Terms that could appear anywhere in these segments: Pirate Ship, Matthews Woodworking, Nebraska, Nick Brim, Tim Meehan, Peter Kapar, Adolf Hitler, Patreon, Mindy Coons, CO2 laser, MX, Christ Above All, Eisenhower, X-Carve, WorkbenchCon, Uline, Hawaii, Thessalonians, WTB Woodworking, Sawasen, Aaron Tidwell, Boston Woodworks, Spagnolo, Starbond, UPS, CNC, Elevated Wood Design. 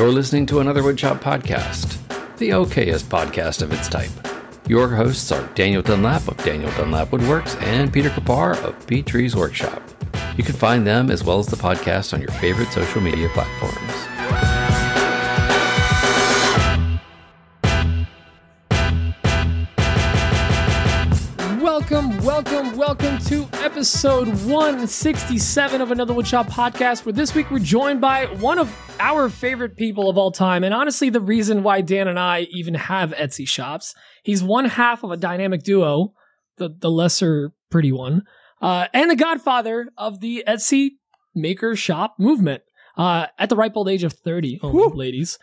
You're listening to another woodshop podcast, the okayest podcast of its type. Your hosts are Daniel Dunlap of Daniel Dunlap Woodworks and Peter Kapar of P-Tree's Workshop. You can find them as well as the podcast on your favorite social media platforms. Welcome to episode 167 of Another Woodshop Podcast, where this week we're joined by one of our favorite people of all time, and honestly the reason why Dan and I even have Etsy shops. He's one half of a dynamic duo, the lesser pretty one, and the godfather of the Etsy maker shop movement at the ripe old age of 30, ladies.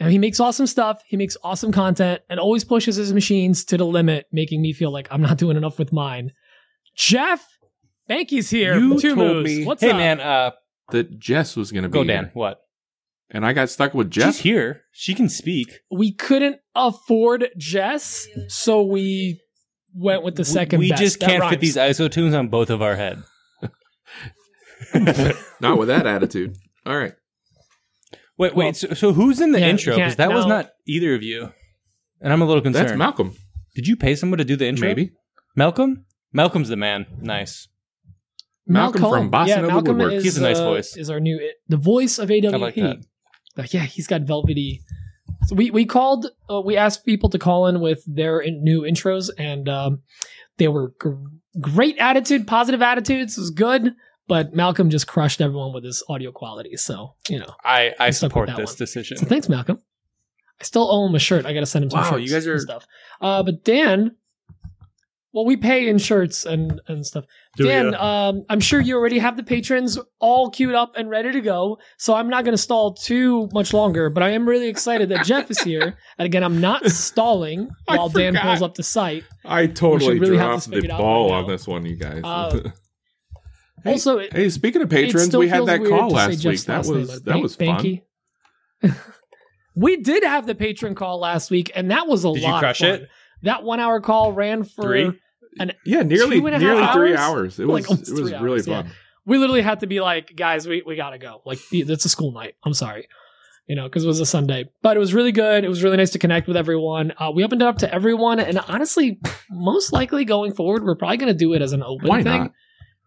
And he makes awesome stuff, he makes awesome content, and always pushes his machines to the limit, making me feel like I'm not doing enough with mine. Jeff Banky's here. You told me. What's up? Man, that Jess was going to be here. Go, Dan. What? And I got stuck with Jess. She's here. She can speak. We couldn't afford Jess, so we went with the second best. We just can't fit these ISO tunes on both of our head. Not with that attitude. All right. Wait. So who's in the intro? Because that was not either of you, and I'm a little concerned. That's Malcolm. Did you pay someone to do the intro? Maybe Malcolm. Malcolm's the man. Nice. Malcolm from Boston Woodworks. He has a nice voice. Is our new the voice of AWP? I like that. Yeah, he's got velvety. So we called. We asked people to call in with their new intros, and they were great attitude, positive attitudes. It was good. But Malcolm just crushed everyone with his audio quality. So, I support this decision. So thanks, Malcolm. I still owe him a shirt. I got to send him some shirts. Wow, you guys are... stuff. But Dan, we pay in shirts and stuff. Dan, I'm sure you already have the patrons all queued up and ready to go. So I'm not going to stall too much longer. But I am really excited that Jeff is here. And again, I'm not stalling while Dan pulls up the site. I totally dropped the ball on this one, you guys. Also, hey, speaking of patrons, we had that call last week. That was fun. We did have the patron call last week, and that was a lot. Did you crush it? That 1 hour call ran for nearly 3 hours. It was really fun. Yeah. We literally had to be like, guys, we gotta go. Like, that's a school night. I'm sorry, because it was a Sunday, but it was really good. It was really nice to connect with everyone. We opened it up to everyone, and honestly, most likely going forward, we're probably gonna do it as an open thing. Why not?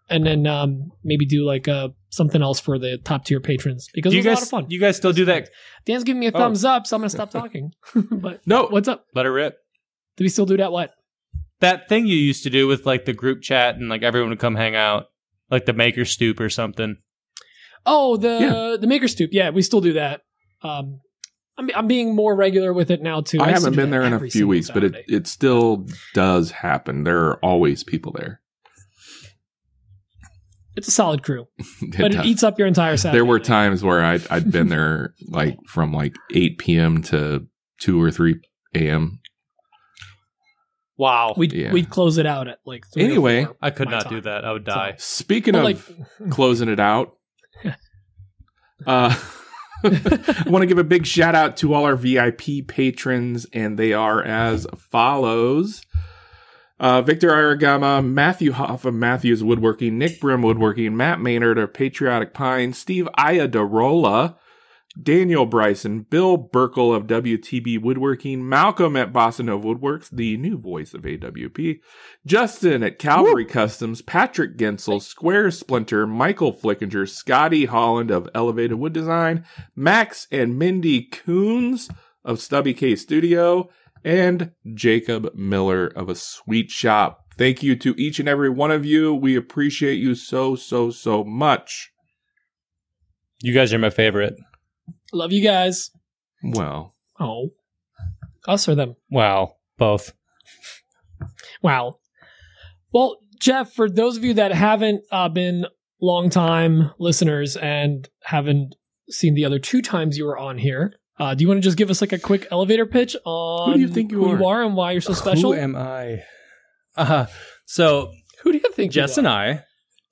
And then maybe do something else for the top tier patrons because it was a lot of fun. You guys still do that? Dan's giving me a thumbs up, so I'm going to stop talking. But no, what's up? Let it rip. Do we still do that? What? That thing you used to do with the group chat and everyone would come hang out, like the Maker Stoop or something. Oh, the Maker Stoop. Yeah, we still do that. I'm being more regular with it now too. I haven't been there in a few weeks, but it still does happen. There are always people there. It's a solid crew, but it eats up your entire Saturday. There were times where I'd been there from 8 p.m. to 2 or 3 a.m. Wow. We'd close it out at 3 Anyway, or 4, I could not do that. I would die. So, speaking of closing it out, I want to give a big shout out to all our VIP patrons, and they are as follows. Victor Aragama, Matthew Hoff of Matthews Woodworking, Nick Brim Woodworking, Matt Maynard of Patriotic Pine, Steve Iadarola, Daniel Bryson, Bill Burkle of WTB Woodworking, Malcolm at Boston Woodworks, the new voice of AWP, Justin at Calvary Customs, Patrick Gensel, Square Splinter, Michael Flickinger, Scotty Holland of Elevated Wood Design, Max and Mindy Coons of Stubby K Studio, and Jacob Miller of A Sweet Shop. Thank you to each and every one of you. We appreciate you so, so, so much. You guys are my favorite. Love you guys. Well. Oh. Us or them? Wow. Both. Wow. Well, Jeff, for those of you that haven't been long-time listeners and haven't seen the other two times you were on here, do you want to just give us a quick elevator pitch on who you are and why you're so special? Who am I? So who do you think Jess and I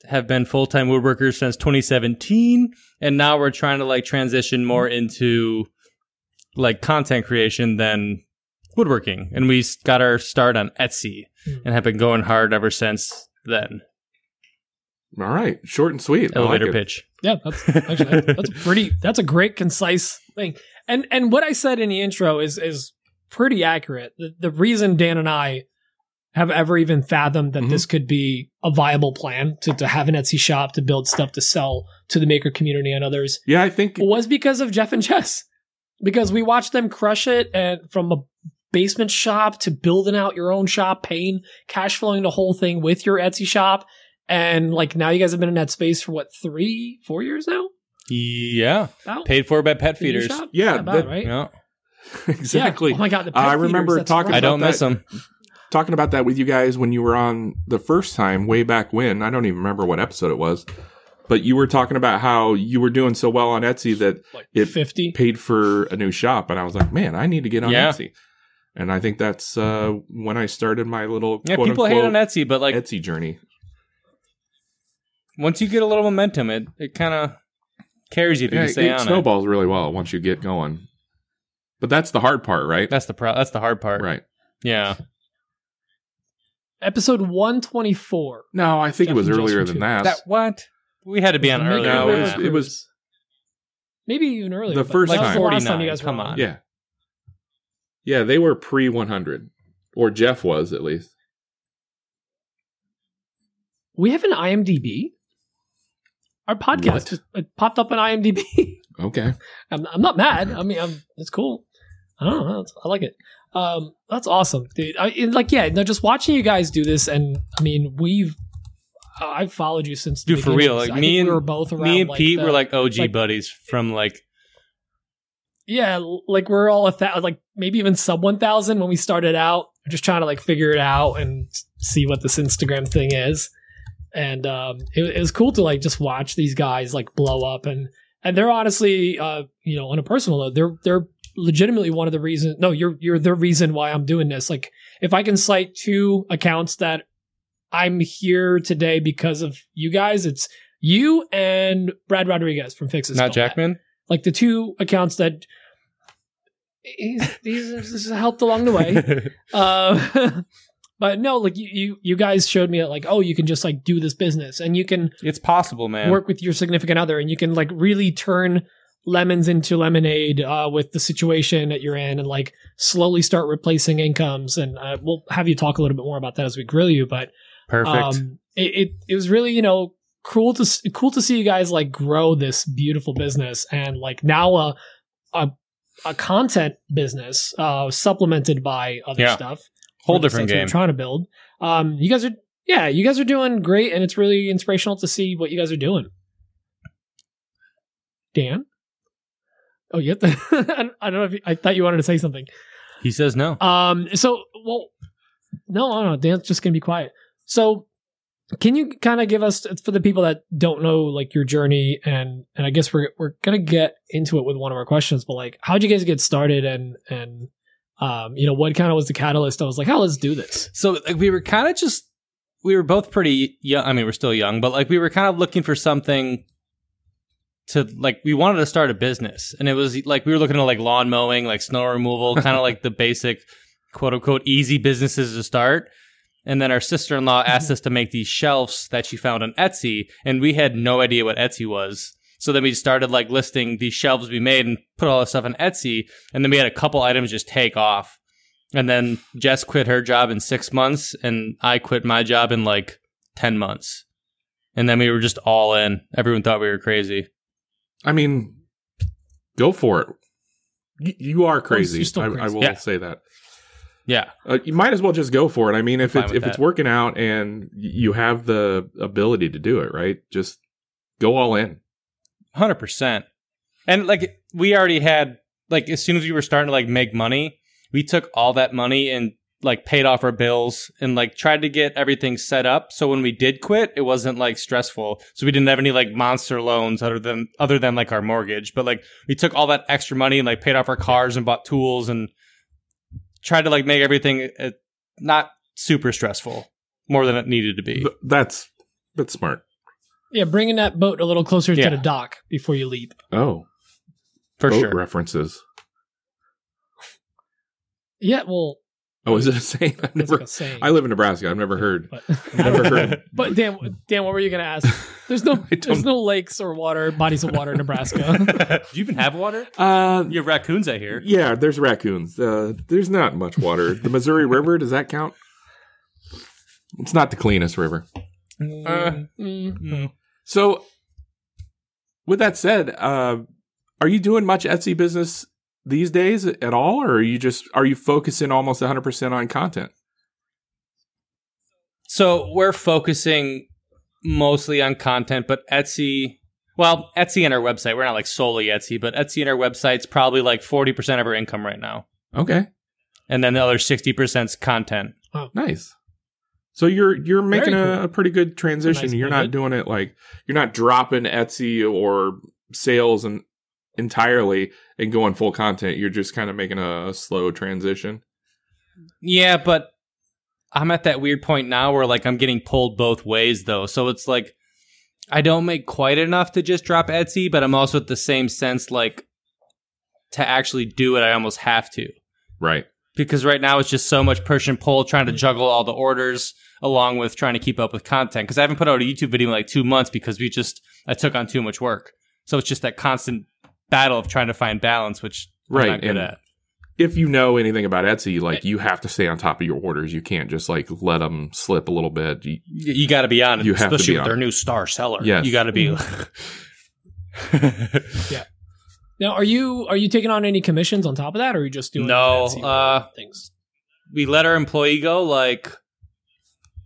have been full-time woodworkers since 2017, and now we're trying to transition more into content creation than woodworking. And we got our start on Etsy and have been going hard ever since then. All right. Short and sweet. Elevator pitch. Yeah, that's actually that's a great concise thing. And what I said in the intro is pretty accurate. The reason Dan and I have ever even fathomed that this could be a viable plan to have an Etsy shop, to build stuff to sell to the maker community and others. Yeah, I think was because of Jeff and Jess, because we watched them crush it, and from a basement shop to building out your own shop, paying, cash flowing the whole thing with your Etsy shop. And like now you guys have been in that space for what, 3-4 years now? Yeah. About? Paid for by pet feeders. Yeah. About, right? Yeah. Exactly. Yeah. Oh my God. The pet feeders, I remember talking right. I don't miss them. Talking about that with you guys when you were on the first time way back when. I don't even remember what episode it was, but you were talking about how you were doing so well on Etsy that like it 50? Paid for a new shop. And I was like, man, I need to get on Etsy. And I think that's when I started my little quote, people hate on Etsy, but like Etsy journey. Once you get a little momentum, it kind of carries you to stay on it. It snowballs really well once you get going. But that's the hard part, right? That's the hard part. Right. Yeah. Episode 124. No, I think it was earlier than that. What? We had to be on earlier. No, it was maybe even earlier. The first time. That was the last time you guys were on. Yeah. Yeah, they were pre-100, or Jeff was at least. We have an IMDb. Our podcast just popped up on IMDb. Okay, I'm not mad. I mean, it's cool. I don't know. I like it. That's awesome, dude. Just watching you guys do this, and I mean, I've followed you since. Dude, for real, like me and Pete were like OG buddies from like. Yeah, like we're all like maybe even sub 1,000 when we started out, just trying to like figure it out and see what this Instagram thing is. And it was cool to like just watch these guys like blow up, and they're honestly, on a personal note, they're legitimately one of the reasons. No, you're the reason why I'm doing this. Like, if I can cite two accounts that I'm here today because of you guys, it's you and Brad Rodriguez from Fixes. Not Jackman. Like the two accounts that he's helped along the way. But no, like you guys showed me like, oh, you can just like do this business and you can. It's possible, man. Work with your significant other and you can like really turn lemons into lemonade with the situation that you're in and like slowly start replacing incomes. And we'll have you talk a little bit more about that as we grill you. But perfect. It was really, cool to see you guys like grow this beautiful business and like now a content business supplemented by other stuff. Whole different game. We're trying to build. You guys are doing great, and it's really inspirational to see what you guys are doing. Dan, oh, you have to. I don't know if I thought you wanted to say something. He says no. No. Dan's just gonna be quiet. So. Can you kind of give us, for the people that don't know, like your journey, and I guess we're gonna get into it with one of our questions, but like, how'd you guys get started, and what kind of was the catalyst? I was like, let's do this. So like, we were both pretty young. I mean, we're still young, but like we were kind of looking for something to like. We wanted to start a business, and it was like we were looking at like lawn mowing, like snow removal, kind of like the basic, quote unquote, easy businesses to start. And then our sister-in-law asked us to make these shelves that she found on Etsy, and we had no idea what Etsy was. So then we started like listing these shelves we made and put all this stuff on Etsy, and then we had a couple items just take off. And then Jess quit her job in 6 months, and I quit my job in like 10 months. And then we were just all in. Everyone thought we were crazy. I mean, go for it. You are crazy. You're still crazy. I will say that. Yeah. You might as well just go for it. I mean, if it's working out and you have the ability to do it, right? Just go all in. 100%. And like we already had, like as soon as we were starting to like make money, we took all that money and like paid off our bills and like tried to get everything set up. So when we did quit, it wasn't like stressful. So we didn't have any like monster loans other than like our mortgage. But like we took all that extra money and like paid off our cars and bought tools and tried to like make everything not super stressful, more than it needed to be. That's smart. Yeah, bringing that boat a little closer to the dock before you leap. Oh, for boat sure. References. Yeah, well, Oh, is it a saying? I live in Nebraska. I've never heard. But, But Dan, what were you going to ask? There's no lakes or water, bodies of water in Nebraska. Do you even have water? You have raccoons out here. Yeah, there's raccoons. There's not much water. The Missouri River, does that count? It's not the cleanest river. So, with that said, are you doing much Etsy business these days at all, or are you focusing almost 100% on content? So we're focusing mostly on content, but Etsy and our website. We're not like solely Etsy, but Etsy and our website's probably like 40% of our income right now. Okay, and then the other 60%'s content. Oh, nice. So you're making a pretty good transition. You're not doing it like you're not dropping Etsy or sales and entirely and going full content. You're just kind of making a slow transition. Yeah, but I'm at that weird point now where like I'm getting pulled both ways though. So it's like I don't make quite enough to just drop Etsy, but I'm also at the same sense like to actually do it I almost have to. Right. Because right now it's just so much push and pull trying to juggle all the orders along with trying to keep up with content. Because I haven't put out a YouTube video in like 2 months because I took on too much work. So it's just that constant battle of trying to find balance, which I'm not good at. If you know anything about Etsy, like you have to stay on top of your orders. You can't just like let them slip a little bit. You got to be on it, especially with their new star seller. Yes. You got to be. Yeah. Now, are you taking on any commissions on top of that, or are you just doing Etsy things? We let our employee go like,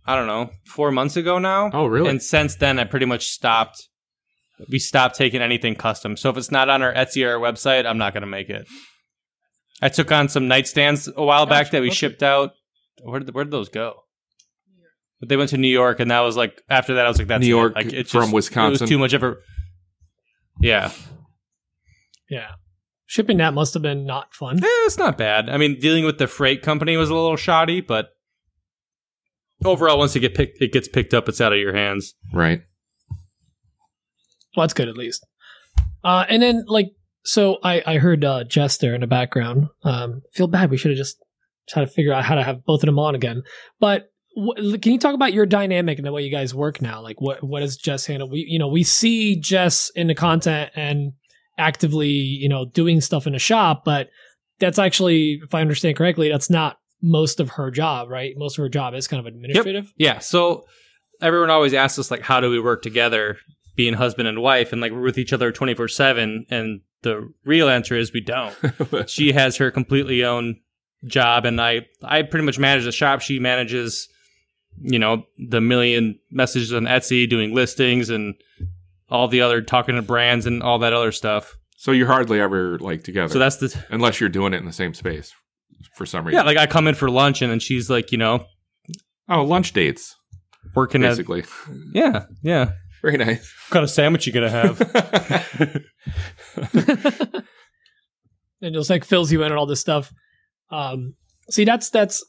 I don't know, 4 months ago now. Oh, really? And since then, I pretty much stopped. We stopped taking anything custom. So if it's not on our Etsy or our website, I'm not going to make it. I took on some nightstands a while back that we shipped out. Where did those go? But they went to New York, and that was like after that, I was like, that's New York it. Like, it's from just, Wisconsin. It was too much of a. Yeah. Yeah. Shipping that must have been not fun. Yeah, it's not bad. I mean, dealing with the freight company was a little shoddy, but overall, once it gets picked up, it's out of your hands. Right. Well, that's good, at least. And then, like, so I heard Jess there in the background. Feel bad. We should have just tried to figure out how to have both of them on again. But can you talk about your dynamic and the way you guys work now? Like, what does Jess handle? We see Jess in the content and actively, doing stuff in a shop, but that's actually, if I understand correctly, that's not most of her job, right? Most of her job is kind of administrative. Yep. Yeah. So everyone always asks us, like, how do we work together? Being husband and wife, and like we're with each other 24/7, and the real answer is we don't. She has her completely own job, and I pretty much manage the shop. She manages, the million messages on Etsy, doing listings, and all the other talking to brands and all that other stuff. So you're hardly ever like together. So that's unless you're doing it in the same space for some reason. Yeah, like I come in for lunch, and then she's like, lunch dates, working basically. Yeah. Very nice. What kind of sandwich you gonna have? And just like fills you in on all this stuff. See, that's.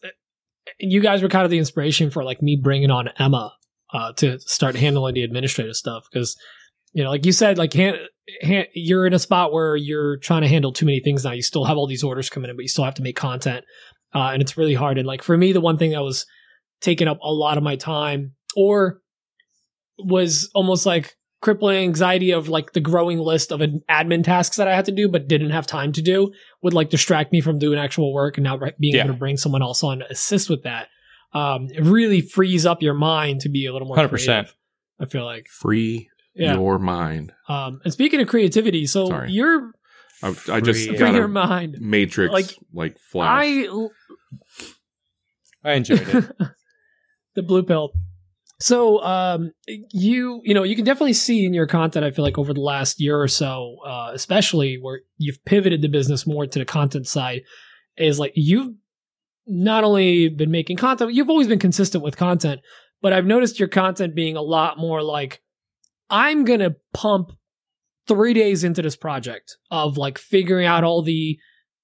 You guys were kind of the inspiration for like me bringing on Emma to start handling the administrative stuff because, like you said, like you're in a spot where you're trying to handle too many things now. You still have all these orders coming in, but you still have to make content, and it's really hard. And like for me, the one thing that was taking up a lot of my time was almost like crippling anxiety of like the growing list of admin tasks that I had to do but didn't have time to do would like distract me from doing actual work, and now being able to bring someone else on to assist with that it really frees up your mind to be a little more 100%. Creative, I feel like. Free your mind. And speaking of creativity, so sorry. You're I just free got your mind. Matrix like Flash. I enjoyed it. The blue pill. So, you can definitely see in your content, I feel like over the last year or so, especially where you've pivoted the business more to the content side, is like you've not only been making content, you've always been consistent with content, but I've noticed your content being a lot more like, I'm going to pump 3 days into this project of like figuring out all the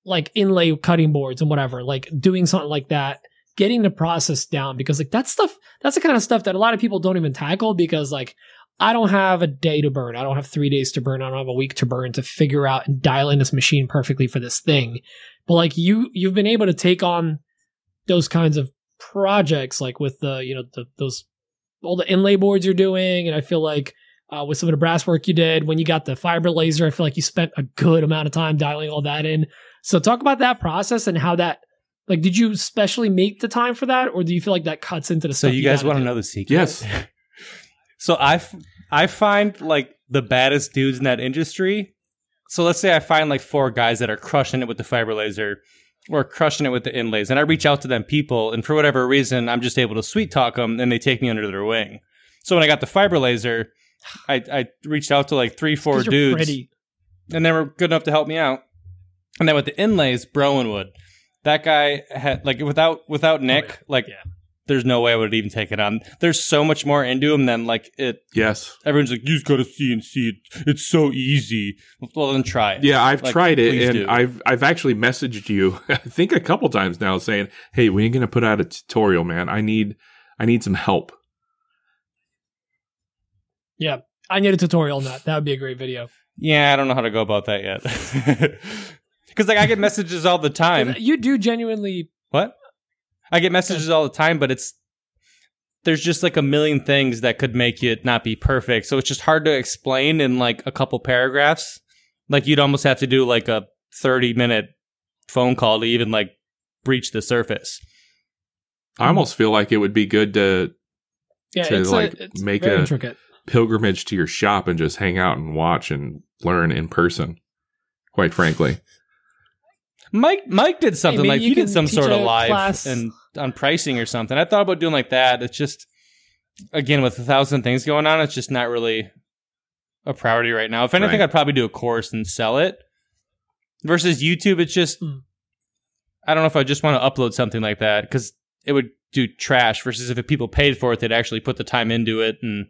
like inlay cutting boards and whatever, like doing something like that. Getting the process down, because like that stuff, that's the kind of stuff that a lot of people don't even tackle because like I don't have a day to burn. I don't have 3 days to burn. I don't have a week to burn to figure out and dial in this machine perfectly for this thing. But like you've been able to take on those kinds of projects, like with the, you know, the, those, all the inlay boards you're doing. And I feel like with some of the brass work you did when you got the fiber laser, I feel like you spent a good amount of time dialing all that in. So talk about that process and how that, like, did you specially make the time for that? Or do you feel like that cuts into the stuff? So you guys want to know the secret? Yes. So I find like the baddest dudes in that industry. So let's say I find like four guys that are crushing it with the fiber laser or crushing it with the inlays. And I reach out to them people. And for whatever reason, I'm just able to sweet talk them and they take me under their wing. So when I got the fiber laser, I reached out to like 3-4 dudes pretty. And they were good enough to help me out. And then with the inlays, Browenwood, that guy had like without Nick, oh, yeah. Like yeah. There's no way I would even take it on. There's so much more into him than like it. Yes. Everyone's like, you just go to CNC. It's so easy. Well, then try it. Yeah, I've like, tried it. And do. I've actually messaged you, I think a couple times now saying, hey, we ain't going to put out a tutorial, man. I need some help. Yeah, I need a tutorial on that. That would be a great video. Yeah, I don't know how to go about that yet. Because like I get messages all the time. You do genuinely. What? I get messages all the time, but it's there's just like a million things that could make it not be perfect. So it's just hard to explain in like a couple paragraphs. Like you'd almost have to do like a 30-minute phone call to even like breach the surface. I almost feel like it would be good to like make a intricate pilgrimage to your shop and just hang out and watch and learn in person, quite frankly. Mike did something like he did some sort of live class. And on pricing or something. I thought about doing like that. It's just, again, with 1,000 things going on, it's just not really a priority right now. If anything, right. I'd probably do a course and sell it. Versus YouTube, it's just, I don't know if I just want to upload something like that because it would do trash. Versus if people paid for it, they'd actually put the time into it. And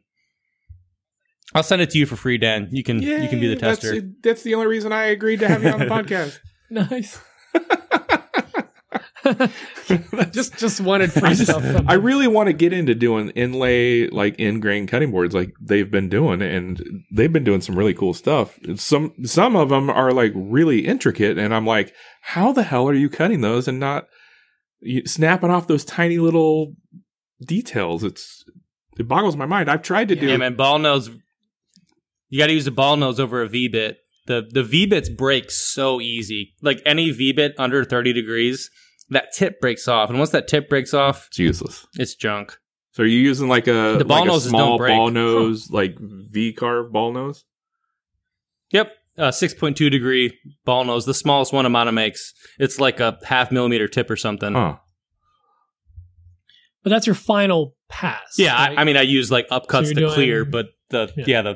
I'll send it to you for free, Dan. You can be the tester. That's the only reason I agreed to have you on the podcast. Nice. just wanted free stuff. I really want to get into doing inlay, like in-grain cutting boards, like they've been doing, and they've been doing some really cool stuff. Some of them are like really intricate, and I'm like, how the hell are you cutting those and not snapping off those tiny little details? It boggles my mind. I've tried to do. Yeah, man, ball nose. You got to use a ball nose over a V bit. The V-bits break so easy. Like any V-bit under 30 degrees, that tip breaks off. And once that tip breaks off, it's useless. It's junk. So are you using like a small ball nose, like V-carve ball nose? Yep. 6.2 degree ball nose. The smallest one Amana makes. It's like a 0.5 millimeter tip or something. Huh. But that's your final pass. Yeah. Right? I mean, I use like upcuts to clear, but the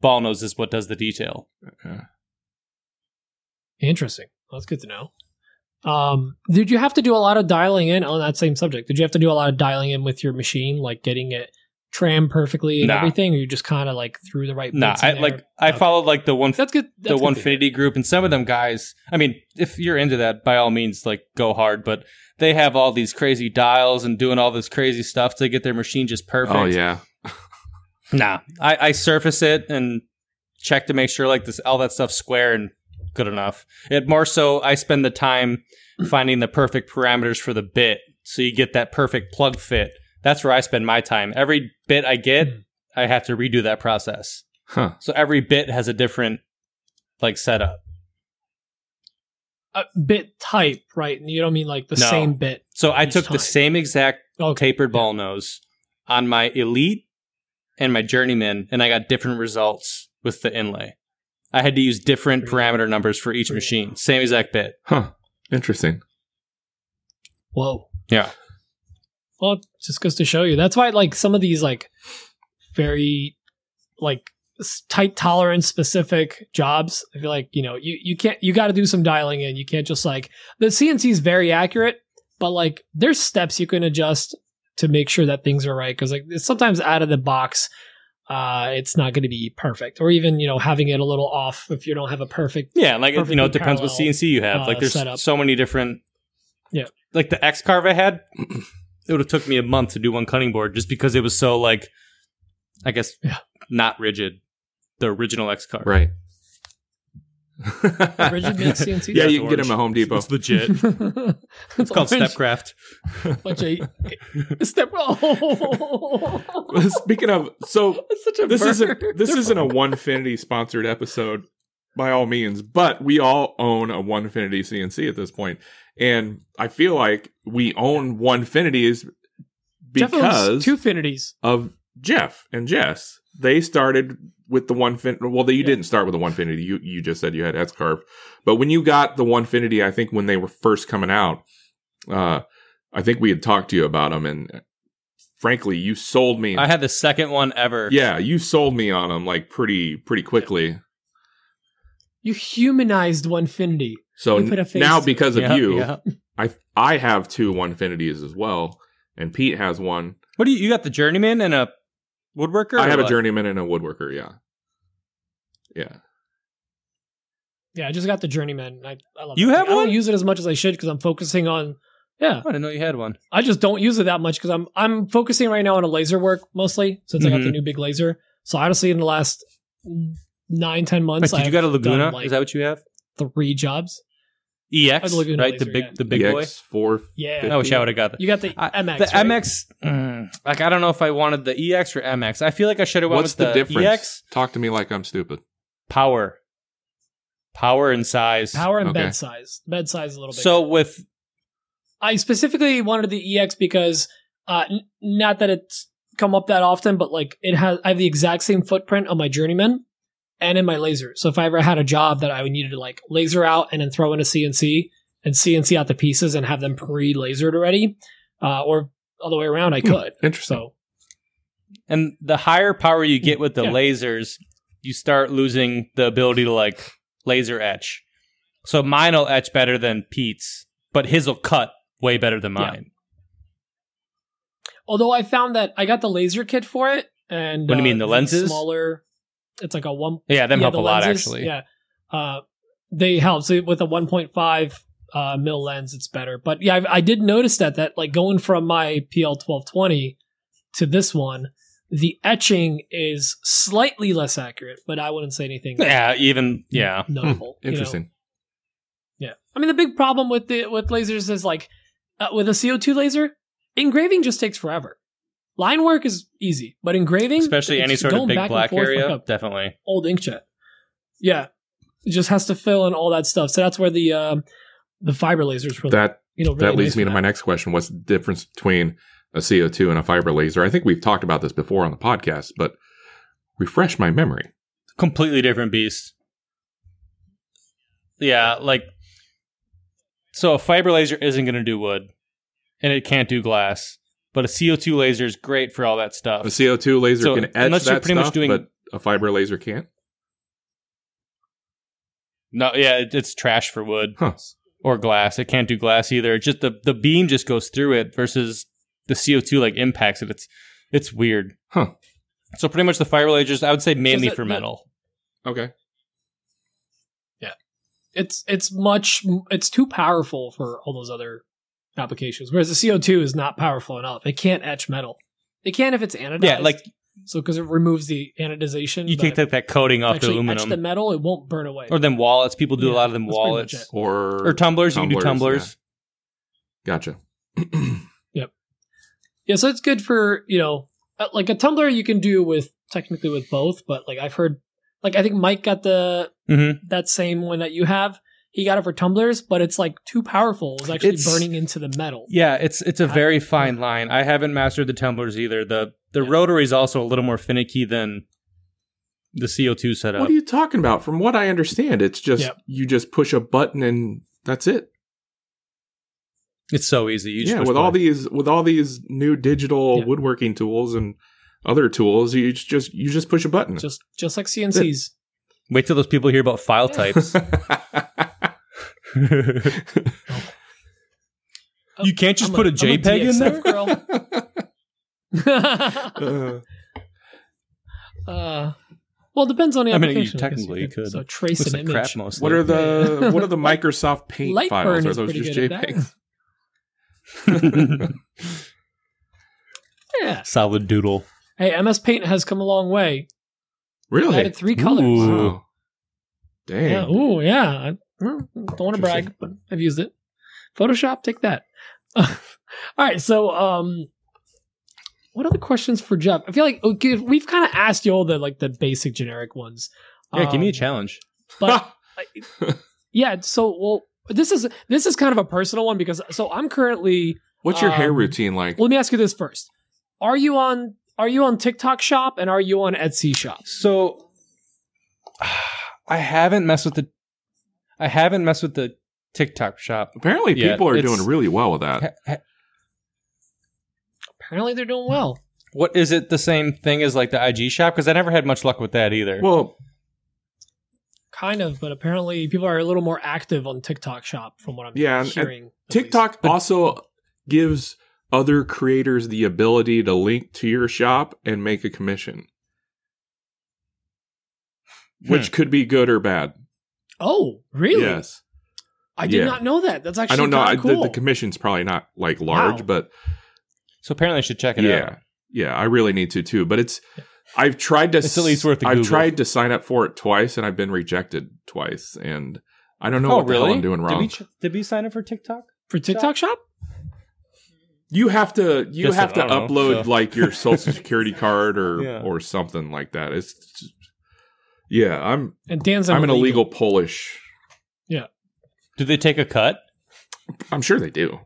ball nose is what does the detail. Okay. Interesting. Well, that's good to know. Did you have to do a lot of dialing in on that same subject? Did you have to do a lot of dialing in with your machine, like getting it trammed perfectly and everything? Or you just kind of like threw the right? Nah, I followed like the one. That's good. That's the Onefinity group and some of them guys. I mean, if you're into that, by all means, like go hard. But they have all these crazy dials and doing all this crazy stuff to get their machine just perfect. Oh yeah. Nah, I surface it and check to make sure like this all that stuff's square and good enough. It more so I spend the time finding the perfect parameters for the bit so you get that perfect plug fit. That's where I spend my time. Every bit I get, I have to redo that process. Huh. So every bit has a different like setup. A bit type, right? You don't mean like the same bit. So I took the same exact tapered ball nose on my Elite and my Journeyman, and I got different results with the inlay. I had to use different parameter numbers for each machine. Same exact bit. Huh. Interesting. Whoa. Yeah. Well, it just goes to show you. That's why, like, some of these, like, very, like, tight tolerance specific jobs, I feel like, you know, you can't, you got to do some dialing in. You can't just, like, the CNC is very accurate, but, like, there's steps you can adjust to make sure that things are right. Cause like it's sometimes out of the box, it's not going to be perfect or even, you know, having it a little off if you don't have a perfect. Yeah. Like, perfect, you know, it depends what CNC you have. Like there's setup. So many different. Yeah. Like the X-Carve I had, it would have took me a month to do one cutting board just because it was so like, I guess not rigid, the original X-Carve. Right. Rigid Bit CNC. Yeah, you can get them at Home Depot. It's legit. It's called Stepcraft. Bunch of step. Oh. Speaking of, so this isn't a Onefinity sponsored episode by all means, but we all own a Onefinity CNC at this point, and I feel like we own Onefinities because Twofinities of Jeff and Jess. They started with the Onefinity. Well, you didn't start with the Onefinity. You just said you had X-Carve. But when you got the Onefinity, I think when they were first coming out, I think we had talked to you about them. And frankly, you sold me. I had the second one ever. Yeah, you sold me on them like pretty quickly. You humanized Onefinity. So now because of you, I have two Onefinities as well. And Pete has one. What do you got the Journeyman and a Woodworker? I have a Journeyman and a Woodworker, yeah. Yeah, I just got the Journeyman. I love it. You have one? I don't use it as much as I should because I'm focusing on... Yeah. I didn't know you had one. I just don't use it that much because I'm focusing right now on a laser work mostly since I got the new big laser. So honestly, in the last 9-10 months... Wait, did you got a Laguna? Is that what you have? 3 jobs. EX, right? Laser, the big EX boy? Yeah. I wish I would have got that. You got the MX, right? MX, like, I don't know if I wanted the EX or MX. I feel like I should have went with the difference? EX. Talk to me like I'm stupid. Power and size. Power and bed size. Bed size a little bit. So I specifically wanted the EX because, not that it's come up that often, but like I have the exact same footprint on my Journeyman and in my laser. So if I ever had a job that I would need to like laser out and then throw in a CNC and CNC out the pieces and have them pre-lasered already, or all the way around, I could. Interesting. So, and the higher power you get with the lasers, you start losing the ability to like laser etch. So mine will etch better than Pete's, but his will cut way better than mine. Yeah. Although I found that I got the laser kit for it. And what do you mean, the lenses? Smaller... It's like a one. Yeah, them help a lot, actually. Yeah, they help. So with a 1.5 mil lens, it's better. But yeah, I did notice that like going from my PL1220 to this one, the etching is slightly less accurate, but I wouldn't say anything. Yeah, even notable. Interesting. You know? Yeah, I mean the big problem with lasers is like with a CO2 laser, engraving just takes forever. Line work is easy, but engraving, especially any sort of big black area, like definitely old inkjet. Yeah, it just has to fill in all that stuff. So that's where the fiber lasers really. That leads me to my next question: what's the difference between a CO2 and a fiber laser? I think we've talked about this before on the podcast, but refresh my memory. Completely different beast. Yeah, like so, a fiber laser isn't going to do wood, and it can't do glass. But a CO2 laser is great for all that stuff. A CO2 laser can etch but a fiber laser can't? No, yeah, it's trash for wood or glass. It can't do glass either. It's just the beam just goes through it versus the CO2 like impacts it. It's weird. Huh. So pretty much the fiber lasers, I would say mainly for metal. Okay. Yeah. It's too powerful for all those other applications, whereas the CO2 is not powerful enough. It can't etch metal. It can if it's anodized. Yeah, like so because it removes the anodization. You take that coating off the aluminum. Etch the metal, it won't burn away. Or them wallets. People do a lot of them wallets or tumblers. You can do tumblers. Yeah. Gotcha. Yep. Yeah, so it's good for like a tumbler. You can do with both, but like I've heard, like I think Mike got the that same one that you have. He got it for tumblers, but it's like too powerful. It's actually burning into the metal. Yeah, it's a very fine line. I haven't mastered the tumblers either. The rotary is also a little more finicky than the CO2 setup. What are you talking about? From what I understand, it's just you just push a button and that's it. It's so easy. You just with all these new digital woodworking tools and other tools, you just push a button. Just like CNCs. Wait till those people hear about file types. You can't just put a JPEG in there, girl. Well, it depends on the application. I mean, you technically could. So trace an image. Crap mostly. What are the Microsoft Paint files? Are those just JPEGs? Yeah. Solid doodle. Hey, MS Paint has come a long way. Really? I added 3 colors. Ooh. Dang. Yeah, ooh, yeah. I don't want to brag, but I've used it. Photoshop, take that. All right, so what other questions for Jeff? I feel like okay, we've kind of asked you all the basic generic ones. Yeah, give me a challenge. But yeah, so well, this is kind of a personal one because so I'm currently. What's your hair routine like? Well, let me ask you this first: Are you on TikTok Shop and are you on Etsy Shop? So I haven't messed with the TikTok Shop. Apparently, people are doing really well with that. Apparently, they're doing well. What is it? The same thing as like the IG Shop? Because I never had much luck with that either. Well, kind of, but apparently people are a little more active on TikTok Shop from what I'm hearing. TikTok also gives other creators the ability to link to your shop and make a commission, which could be good or bad. Oh, really? Yes. I did not know that. That's actually kind of cool. The commission's probably not like large, but so apparently I should check it out. Yeah, I really need to too. But I've tried to. It's at least worth the Google. I've tried to sign up for it twice, and I've been rejected twice, and I don't know what the hell I'm doing wrong. Did we sign up for TikTok? For TikTok Shop? You have to upload like your social security card or something like that. It's just, I'm an illegal Polish. Yeah. Do they take a cut? I'm sure they do.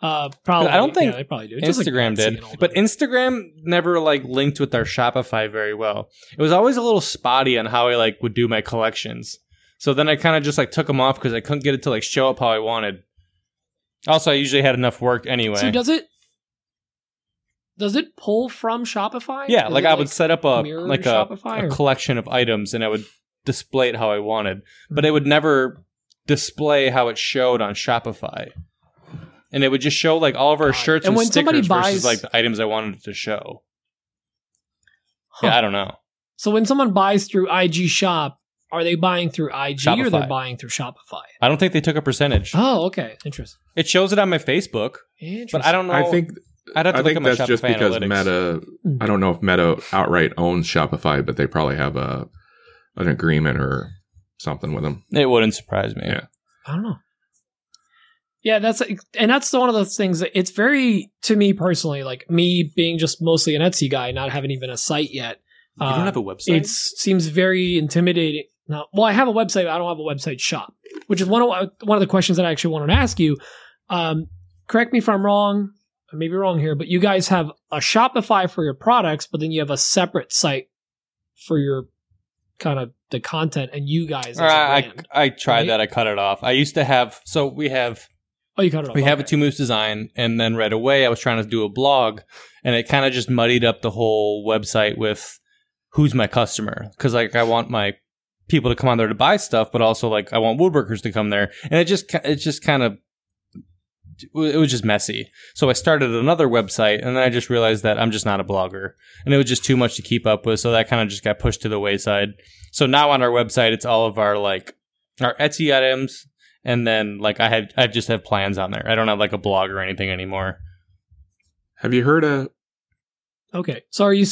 Probably. I don't think they probably do. Instagram did. But Instagram never linked with our Shopify very well. It was always a little spotty on how I would do my collections. So then I kind of just took them off because I couldn't get it to show up how I wanted. Also, I usually had enough work anyway. So does it pull from Shopify? Yeah, I would set up a collection of items and I would display it how I wanted, but it would never display how it showed on Shopify, and it would just show all of our shirts and stickers versus the items I wanted it to show. Huh. Yeah, I don't know. So when someone buys through IG Shop, are they buying through IG Shopify, or they're buying through Shopify? I don't think they took a percentage. Oh, okay, interesting. It shows it on my Facebook, but I don't know. I think I'd have to look at my Shopify just because analytics. Meta. I don't know if Meta outright owns Shopify, but they probably have an agreement or something with them. It wouldn't surprise me. Yeah. I don't know. Yeah, that's one of those things that it's very, to me personally, me being just mostly an Etsy guy, not having even a site yet. You don't have a website? It seems very intimidating. Now, well, I have a website, but I don't have a website shop, which is one of the questions that I actually wanted to ask you. Correct me if I'm wrong. I may be wrong here, but you guys have a Shopify for your products, but then you have a separate site for your kind of the content and you guys. I tried that. I cut it off. I used to have, so we have. Oh, you cut it off. We have a Two Moves design, and then right away I was trying to do a blog, and it kind of just muddied up the whole website with who's my customer, because I want my people to come on there to buy stuff, but also I want woodworkers to come there, and it was just messy. So I started another website, and then I just realized that I'm just not a blogger, and it was just too much to keep up with. So that kind of just got pushed to the wayside. So now on our website, it's all of our our Etsy items, and then I just have plans on there. I don't have a blog or anything anymore. Have you heard of? Okay, so are you?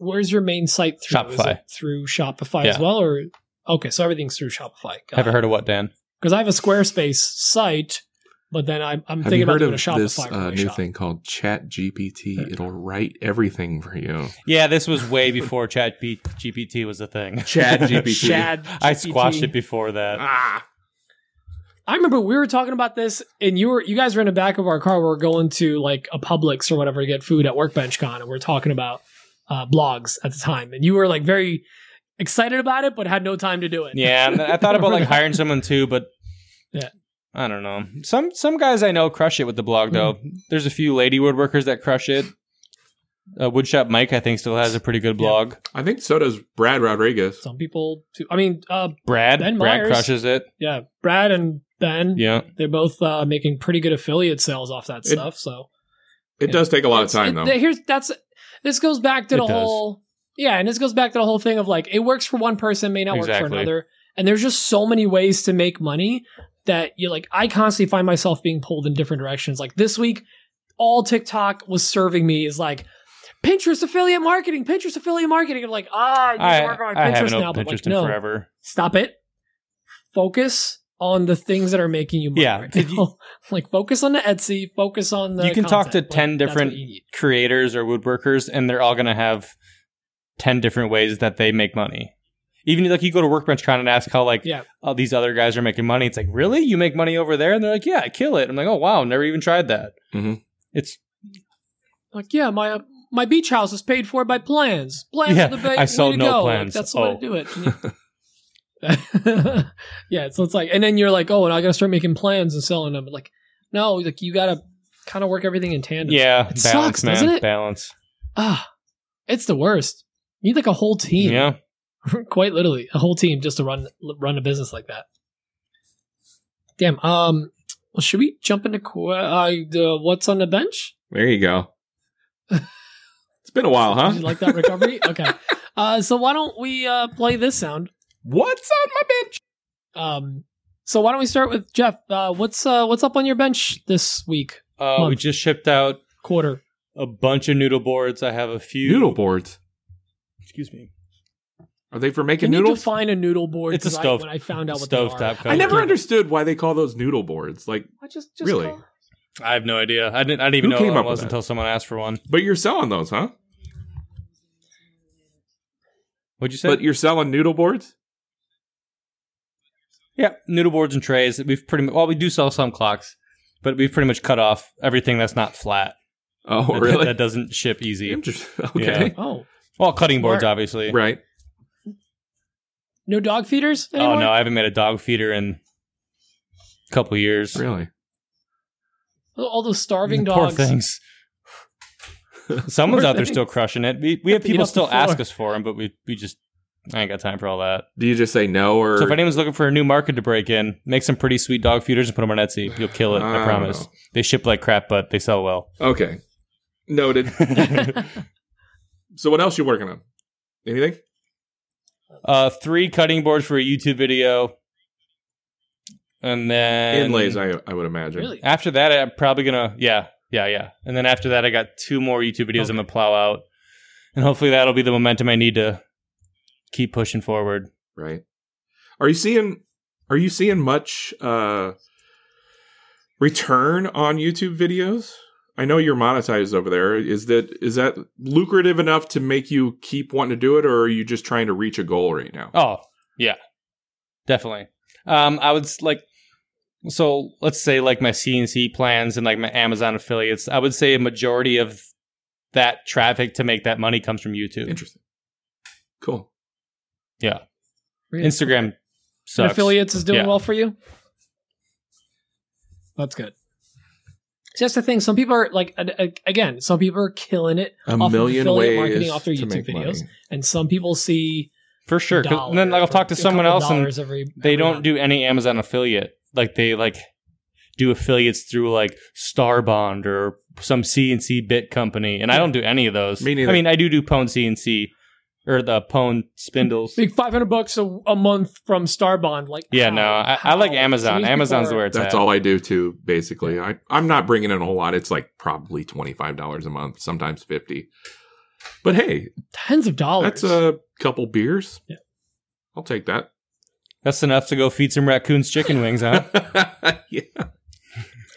Where's your main site through? Shopify. Is it through Shopify as well, or okay, so everything's through Shopify. Have you heard of what, Dan? Because I have a Squarespace site. But then I'm thinking about doing a Shopify. Have you heard of this new thing called ChatGPT? It'll write everything for you. Yeah, this was way before ChatGPT was a thing. ChatGPT. I squashed it before that. Ah. I remember we were talking about this, and you guys were in the back of our car. We were going to a Publix or whatever to get food at WorkbenchCon, and we were talking about blogs at the time. And you were very excited about it, but had no time to do it. Yeah, I thought about hiring someone too, but yeah. I don't know. Some guys I know crush it with the blog, though. Mm. There's a few lady woodworkers that crush it. Woodshop Mike, I think, still has a pretty good blog. Yeah. I think so does Brad Rodriguez. Some people, too. I mean, Brad crushes it. Yeah, Brad and Ben. Yeah, they're both making pretty good affiliate sales off that stuff. So it does take a lot of time, though. This goes back to the whole and this goes back to the whole thing of it works for one person, may not work for another, and there's just so many ways to make money. That you're I constantly find myself being pulled in different directions. This week, all TikTok was serving me is Pinterest affiliate marketing. I'm like, you can work on Pinterest now. But Pinterest like, no, forever. Stop it. Focus on the things that are making you money. Yeah. Right now. Like focus on the Etsy, focus on the You can content. Talk to 10 different creators or woodworkers, and they're all going to have 10 different ways that they make money. Even like you go to WorkbenchCon and ask how these other guys are making money. It's like, really? You make money over there? And they're like, yeah, I kill it. I'm like, oh, wow. Never even tried that. Mm-hmm. It's like, yeah, my beach house is paid for by plans. Plans for the bay. I sold no plans. Like, that's the way to do it. Yeah. So it's like, and then you're like, oh, and I got to start making plans and selling them. But like, no, like you got to kind of work everything in tandem. Yeah. It sucks, man. Doesn't it? Balance. It's the worst. You need like a whole team. Yeah. Quite literally, a whole team just to run a business like that. Damn. Well, should we jump into what's on the bench? There you go. It's been a while, huh? Did you like that recovery? Okay. So why don't we play this sound? What's on my bench? So why don't we start with Jeff? What's up on your bench this week? We just shipped out a bunch of noodle boards. I have a few noodle boards. Excuse me. Are they for making noodles? You need to find a noodle board. It's a stove. When I found out what they are. I never understood why they call those noodle boards. Like, just really? I have no idea. I didn't even know what it was until someone asked for one. But you're selling those, huh? What'd you say? But you're selling noodle boards? Yeah, noodle boards and trays. We've pretty much, we do sell some clocks, but we've pretty much cut off everything that's not flat. Oh, really? That doesn't ship easy. Okay. Yeah. Oh. Well, cutting boards, obviously. Right. No dog feeders anymore? Oh, no. I haven't made a dog feeder in a couple years. Really? All those starving dogs. Poor things. Someone's out there still crushing it. We have people still ask us for them, but we just... I ain't got time for all that. Do you just say no? Or so if anyone's looking for a new market to break in, make some pretty sweet dog feeders and put them on Etsy. You'll kill it, I promise. They ship like crap, but they sell well. Okay. Noted. So what else you working on? Anything? 3 cutting boards for a YouTube video, and then inlays. I would imagine. Really? After that, I'm probably gonna and then after that, I got 2 more YouTube videos I'm gonna plow out, and hopefully that'll be the momentum I need to keep pushing forward. Right? Are you seeing much return on YouTube videos? I know you're monetized over there. Is that lucrative enough to make you keep wanting to do it, or are you just trying to reach a goal right now? Oh, yeah. Definitely. I would so let's say like my CNC plans and like my Amazon affiliates, I would say a majority of that traffic to make that money comes from YouTube. Interesting. Cool. Yeah. Really? Instagram sucks. And affiliates is doing well for you? That's good. See, that's the thing. Some people are like, again, some people are killing it. A off million ways marketing off their to YouTube make videos, money. And some people see for sure. And then like, I'll talk to someone else, and they don't do any Amazon affiliate. Like they do affiliates through like Starbond or some CNC bit company, and I don't do any of those. Me neither. I mean, I do PwnCNC or the Pwn spindles. Like $500 a month from Starbond. Like, yeah, I like Amazon. Amazon's where it's at. That's all I do too, basically. I'm not bringing in a whole lot. It's like probably $25 a month, sometimes $50. But hey. Tens of dollars. That's a couple beers. Yeah. I'll take that. That's enough to go feed some raccoons chicken wings, huh? Yeah.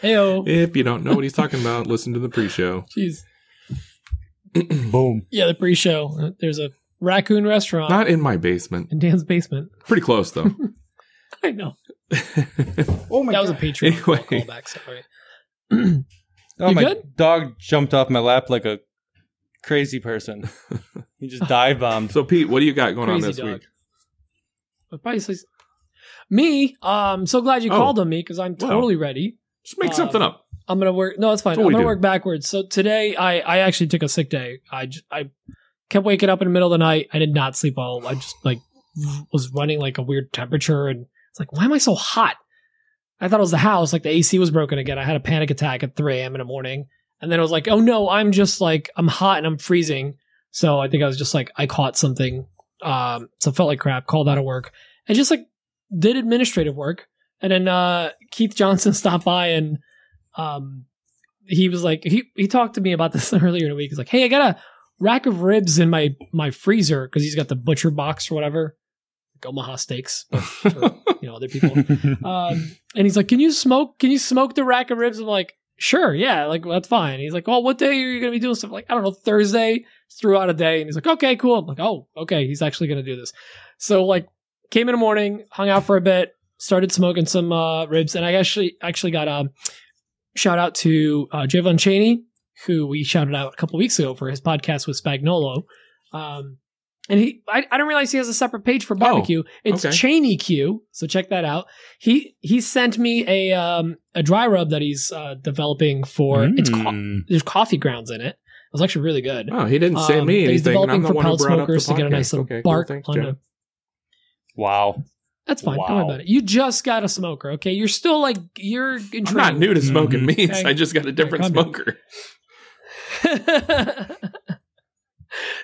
Hey-o. If you don't know what he's talking about, listen to the pre-show. Jeez. Boom. Yeah, the pre-show. There's a raccoon restaurant. Not in my basement. In Dan's basement. Pretty close, though. I know. Oh my God. That was a Patreon callback, sorry. My dog jumped off my lap like a crazy person. He just dive bombed. So, Pete, what do you got going on this week? Me? I'm so glad you called on me because I'm totally ready. Just make something up. I'm going to work. No, it's fine. I'm going to work backwards. So, today, I actually took a sick day. I kept waking up in the middle of the night. I did not sleep well. I just was running like a weird temperature, and it's like, why am I so hot? I thought it was the house. Like the AC was broken again. I had a panic attack at 3 a.m. in the morning, and then I was like, oh no, I'm just like I'm hot and I'm freezing. So I think I was just like I caught something. So it felt like crap. Called out of work and just like did administrative work, and then Keith Johnson stopped by and he was like he talked to me about this earlier in the week. He's like, hey, I gotta rack of ribs in my freezer because he's got the butcher box or whatever, like Omaha Steaks, but for, you know, other people. And he's like, "Can you smoke the rack of ribs?" I'm like, "Sure, yeah, like well, that's fine." And he's like, "Well, what day are you going to be doing stuff?" I'm like, I don't know, Thursday. Threw out a day, and he's like, "Okay, cool." I'm like, "Oh, okay, he's actually going to do this." So like, came in the morning, hung out for a bit, started smoking some ribs, and I actually got a shout out to Javon Cheney, who we shouted out a couple of weeks ago for his podcast with Spagnolo. And I don't realize he has a separate page for barbecue. Oh, it's okay. Cheney Q. So check that out. He sent me a dry rub that he's developing for, it's there's coffee grounds in it. It was actually really good. Oh, he didn't say me anything. He's developing for pellet smokers to get a nice little bark on it. Wow. That's fine. Don't worry about it. You just got a smoker, okay? You're still like, you're intrigued. I'm not new to smoking meats. Okay. I just got a different smoker.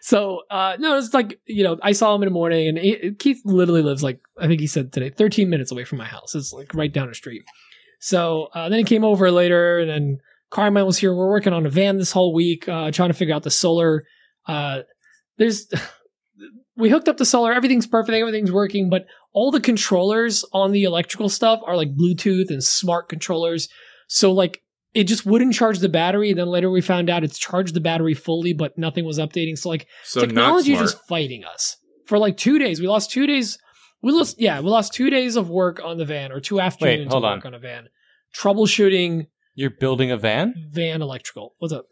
So, no, it's like, you know, I saw him in the morning, and Keith literally lives like, I think he said today, 13 minutes away from my house. It's like right down the street. So then he came over later, and then Carmine was here. We're working on a van this whole week, trying to figure out the solar. We hooked up the solar. Everything's perfect. Everything's working, but all the controllers on the electrical stuff are like Bluetooth and smart controllers. So like, it just wouldn't charge the battery. And then later we found out it's charged the battery fully, but nothing was updating. So like, technology is just fighting us for like 2 days. We lost 2 days. We lost 2 days of work on the van, or 2 afternoons of work on a van. Troubleshooting. You're building a van? Van electrical. What's up?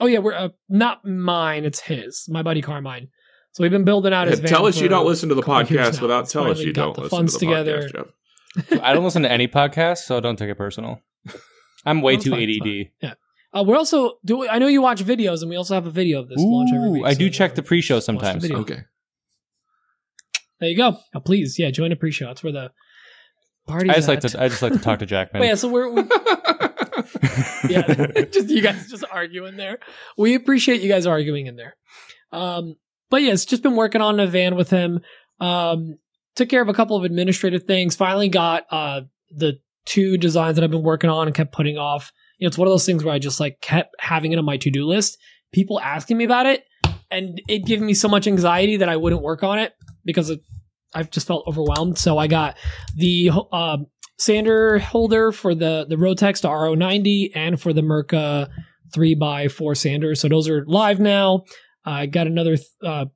Oh yeah, we're not mine. It's his. My buddy Carmine. So we've been building out his van. Tell us you don't listen to the podcast without telling us you don't listen to the podcast, Jeff. I don't listen to any podcast, so don't take it personal. I'm way too ADD. Yeah. We're also I know you watch videos, and we also have a video of this launch every week. I do check the pre-show sometimes. Okay. There you go. Oh, please, yeah, join the pre-show. That's where the party. I just like to talk to Jack, man. But yeah, so we're yeah, just you guys just arguing there. We appreciate you guys arguing in there. But yeah, it's just been working on a van with him. Took care of a couple of administrative things. Finally got the 2 designs that I've been working on and kept putting off. You know, it's one of those things where I just like kept having it on my to-do list, people asking me about it, and it gave me so much anxiety that I wouldn't work on it because I've just felt overwhelmed. So I got the sander holder for the Rotex to RO90 and for the Merca 3x4 sander. So those are live now. I got another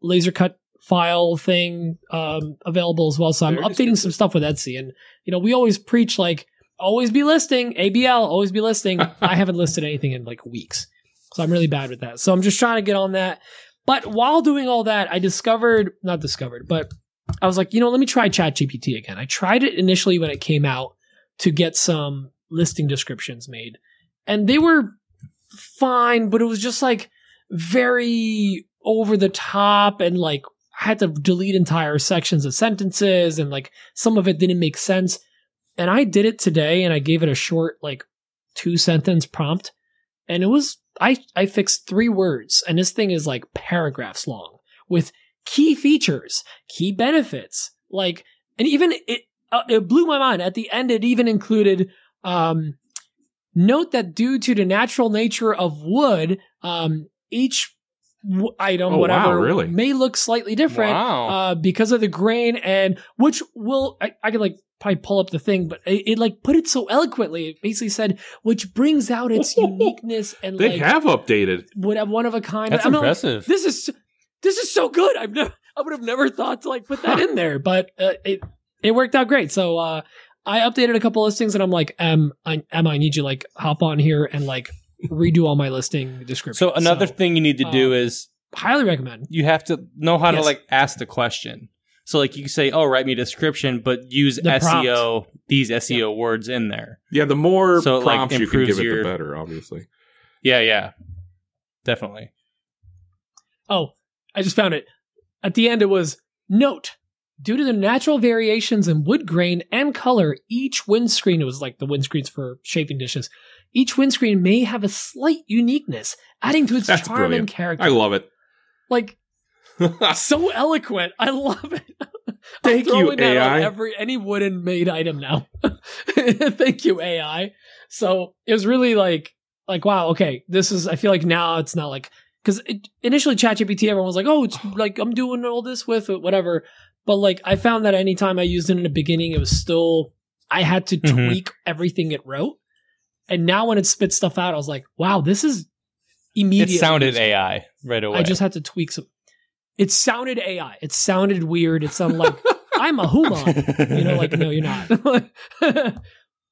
laser cut file thing available as well. So I'm updating some stuff with Etsy. And, you know, we always preach like, always be listing, ABL, always be listing. I haven't listed anything in like weeks. So I'm really bad with that. So I'm just trying to get on that. But while doing all that, I was like, you know, let me try ChatGPT again. I tried it initially when it came out to get some listing descriptions made. And they were fine, but it was just like very over the top, and like I had to delete entire sections of sentences, and like some of it didn't make sense. And I did it today, and I gave it a short like 2-sentence prompt, and it was I fixed 3 words, and this thing is like paragraphs long with key features, key benefits, like, and even it blew my mind. At the end, it even included note that due to the natural nature of wood, each item, may look slightly different because of the grain, and which will, I could like probably pull up the thing, but it like put it so eloquently. It basically said, which brings out its uniqueness, and they like, have updated one of a kind. That's impressive. Like, this is so good. I would have never thought to like put that in there, but it worked out great. So I updated a couple listings, and I'm like, I need you like hop on here and like redo all my listing descriptions. So another thing you need to do is highly recommend. You have to know how to like ask the question. So like you can say, "Oh, write me a description," but use the SEO prompt. These SEO words in there. Yeah, the more prompts like, you can give it, the better. Obviously. Yeah, definitely. Oh, I just found it. At the end, it was note. Due to the natural variations in wood grain and color, each windscreen, it was like the windscreens for shaving dishes, each windscreen may have a slight uniqueness, adding to its charm and character. I love it. Like, so eloquent. I love it. Thank you, AI. Any wooden made item now. Thank you, AI. So it was really like wow, okay, this is, I feel like now it's not like because initially ChatGPT, everyone was like, oh, it's like I'm doing all this with or whatever. But like I found that anytime I used it in the beginning, it was still, I had to tweak everything it wrote. And now when it spits stuff out, I was like, wow, this is immediate. It sounded AI right away. I just had to tweak some. It sounded AI. It sounded weird. It sounded like, I'm a human. You know, like, no, you're not.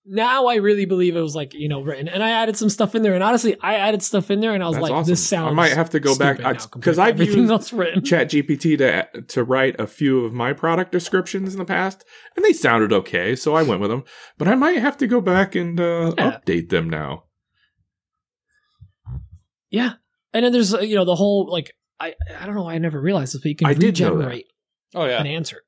Now I really believe it was like, you know, written. And I added some stuff in there. And honestly, I added stuff in there and I was this sounds I might have to go back because I've used ChatGPT to write a few of my product descriptions in the past. And they sounded okay. So I went with them. But I might have to go back and update them now. Yeah. And then there's, you know, the whole, like, I don't know why I never realized this, but you can regenerate an answer.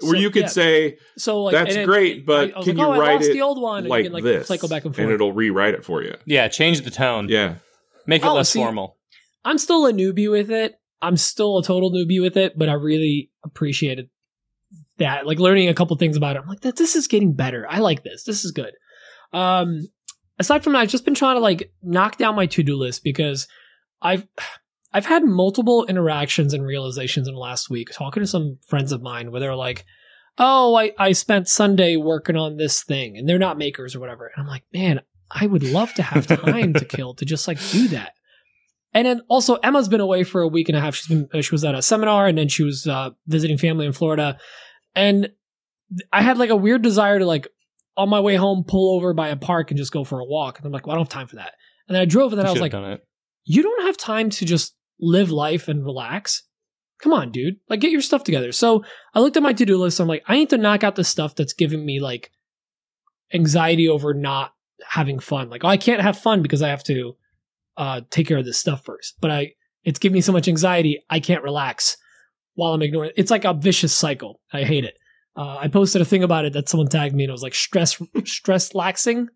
Where so, you could say, so, like, that's great, but can you write it the old one, like, and you can, like, this? Cycle back and forth. And it'll rewrite it for you. Yeah, change the tone. Yeah. Make it less formal. I'm still a newbie with it. I'm still a total newbie with it, but I really appreciated that. Like, learning a couple things about it. I'm like, this is getting better. I like this. This is good. Aside from that, I've just been trying to, like, knock down my to-do list because I've had multiple interactions and realizations in the last week talking to some friends of mine where they're like, oh, I spent Sunday working on this thing and they're not makers or whatever. And I'm like, man, I would love to have time to kill to just like do that. And then also Emma's been away for a week and a half. She was at a seminar and then she was visiting family in Florida. And I had like a weird desire to like on my way home, pull over by a park and just go for a walk. And I'm like, well, I don't have time for that. And then I drove and then I was like, you don't have time to just live life and relax. Come on, dude. Like, get your stuff together. So I looked at my to-do list. I'm like, I need to knock out the stuff that's giving me like anxiety over not having fun. Like, oh, I can't have fun because I have to take care of this stuff first. But it's giving me so much anxiety. I can't relax while I'm ignoring it. It's like a vicious cycle. I hate it. I posted a thing about it that someone tagged me and it was like stress laxing.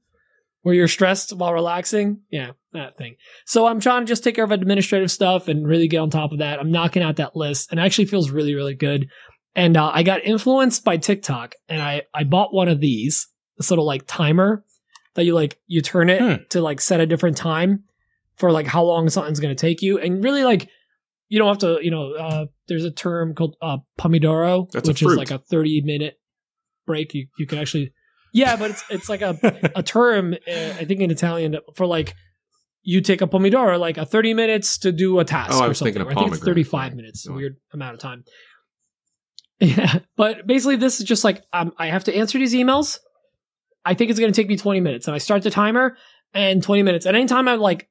Where you're stressed while relaxing. Yeah, that thing. So I'm trying to just take care of administrative stuff and really get on top of that. I'm knocking out that list and it actually feels really, really good. And I got influenced by TikTok and I bought one of these, this little like timer that you like, you turn it to like set a different time for like how long something's going to take you. And really like, you don't have to, you know, there's a term called pomodoro, which is like a 30-minute break. You can actually... Yeah, but it's like a term, I think in Italian, for like, you take a pomodoro, like a 30 minutes to do a task or something. Thinking of pomegranate. I think it's 35 minutes, a weird amount of time. Yeah, but basically this is just like, I have to answer these emails. I think it's going to take me 20 minutes. And I start the timer and 20 minutes. And anytime I like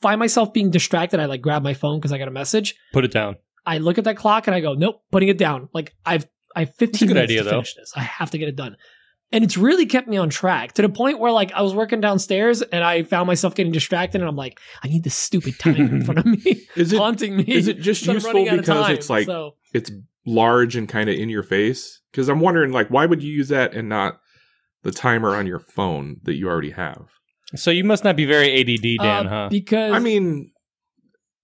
find myself being distracted, I like grab my phone because I got a message. Put it down. I look at that clock and I go, nope, putting it down. Like I have 15 minutes to finish this. I have to get it done. And it's really kept me on track to the point where like I was working downstairs and I found myself getting distracted and I'm like, I need this stupid time in front of me haunting me. Is it just useful because it's like, it's large and kind of in your face? Because I'm wondering like, why would you use that and not the timer on your phone that you already have? So you must not be very ADD, Dan, huh? Because... I mean...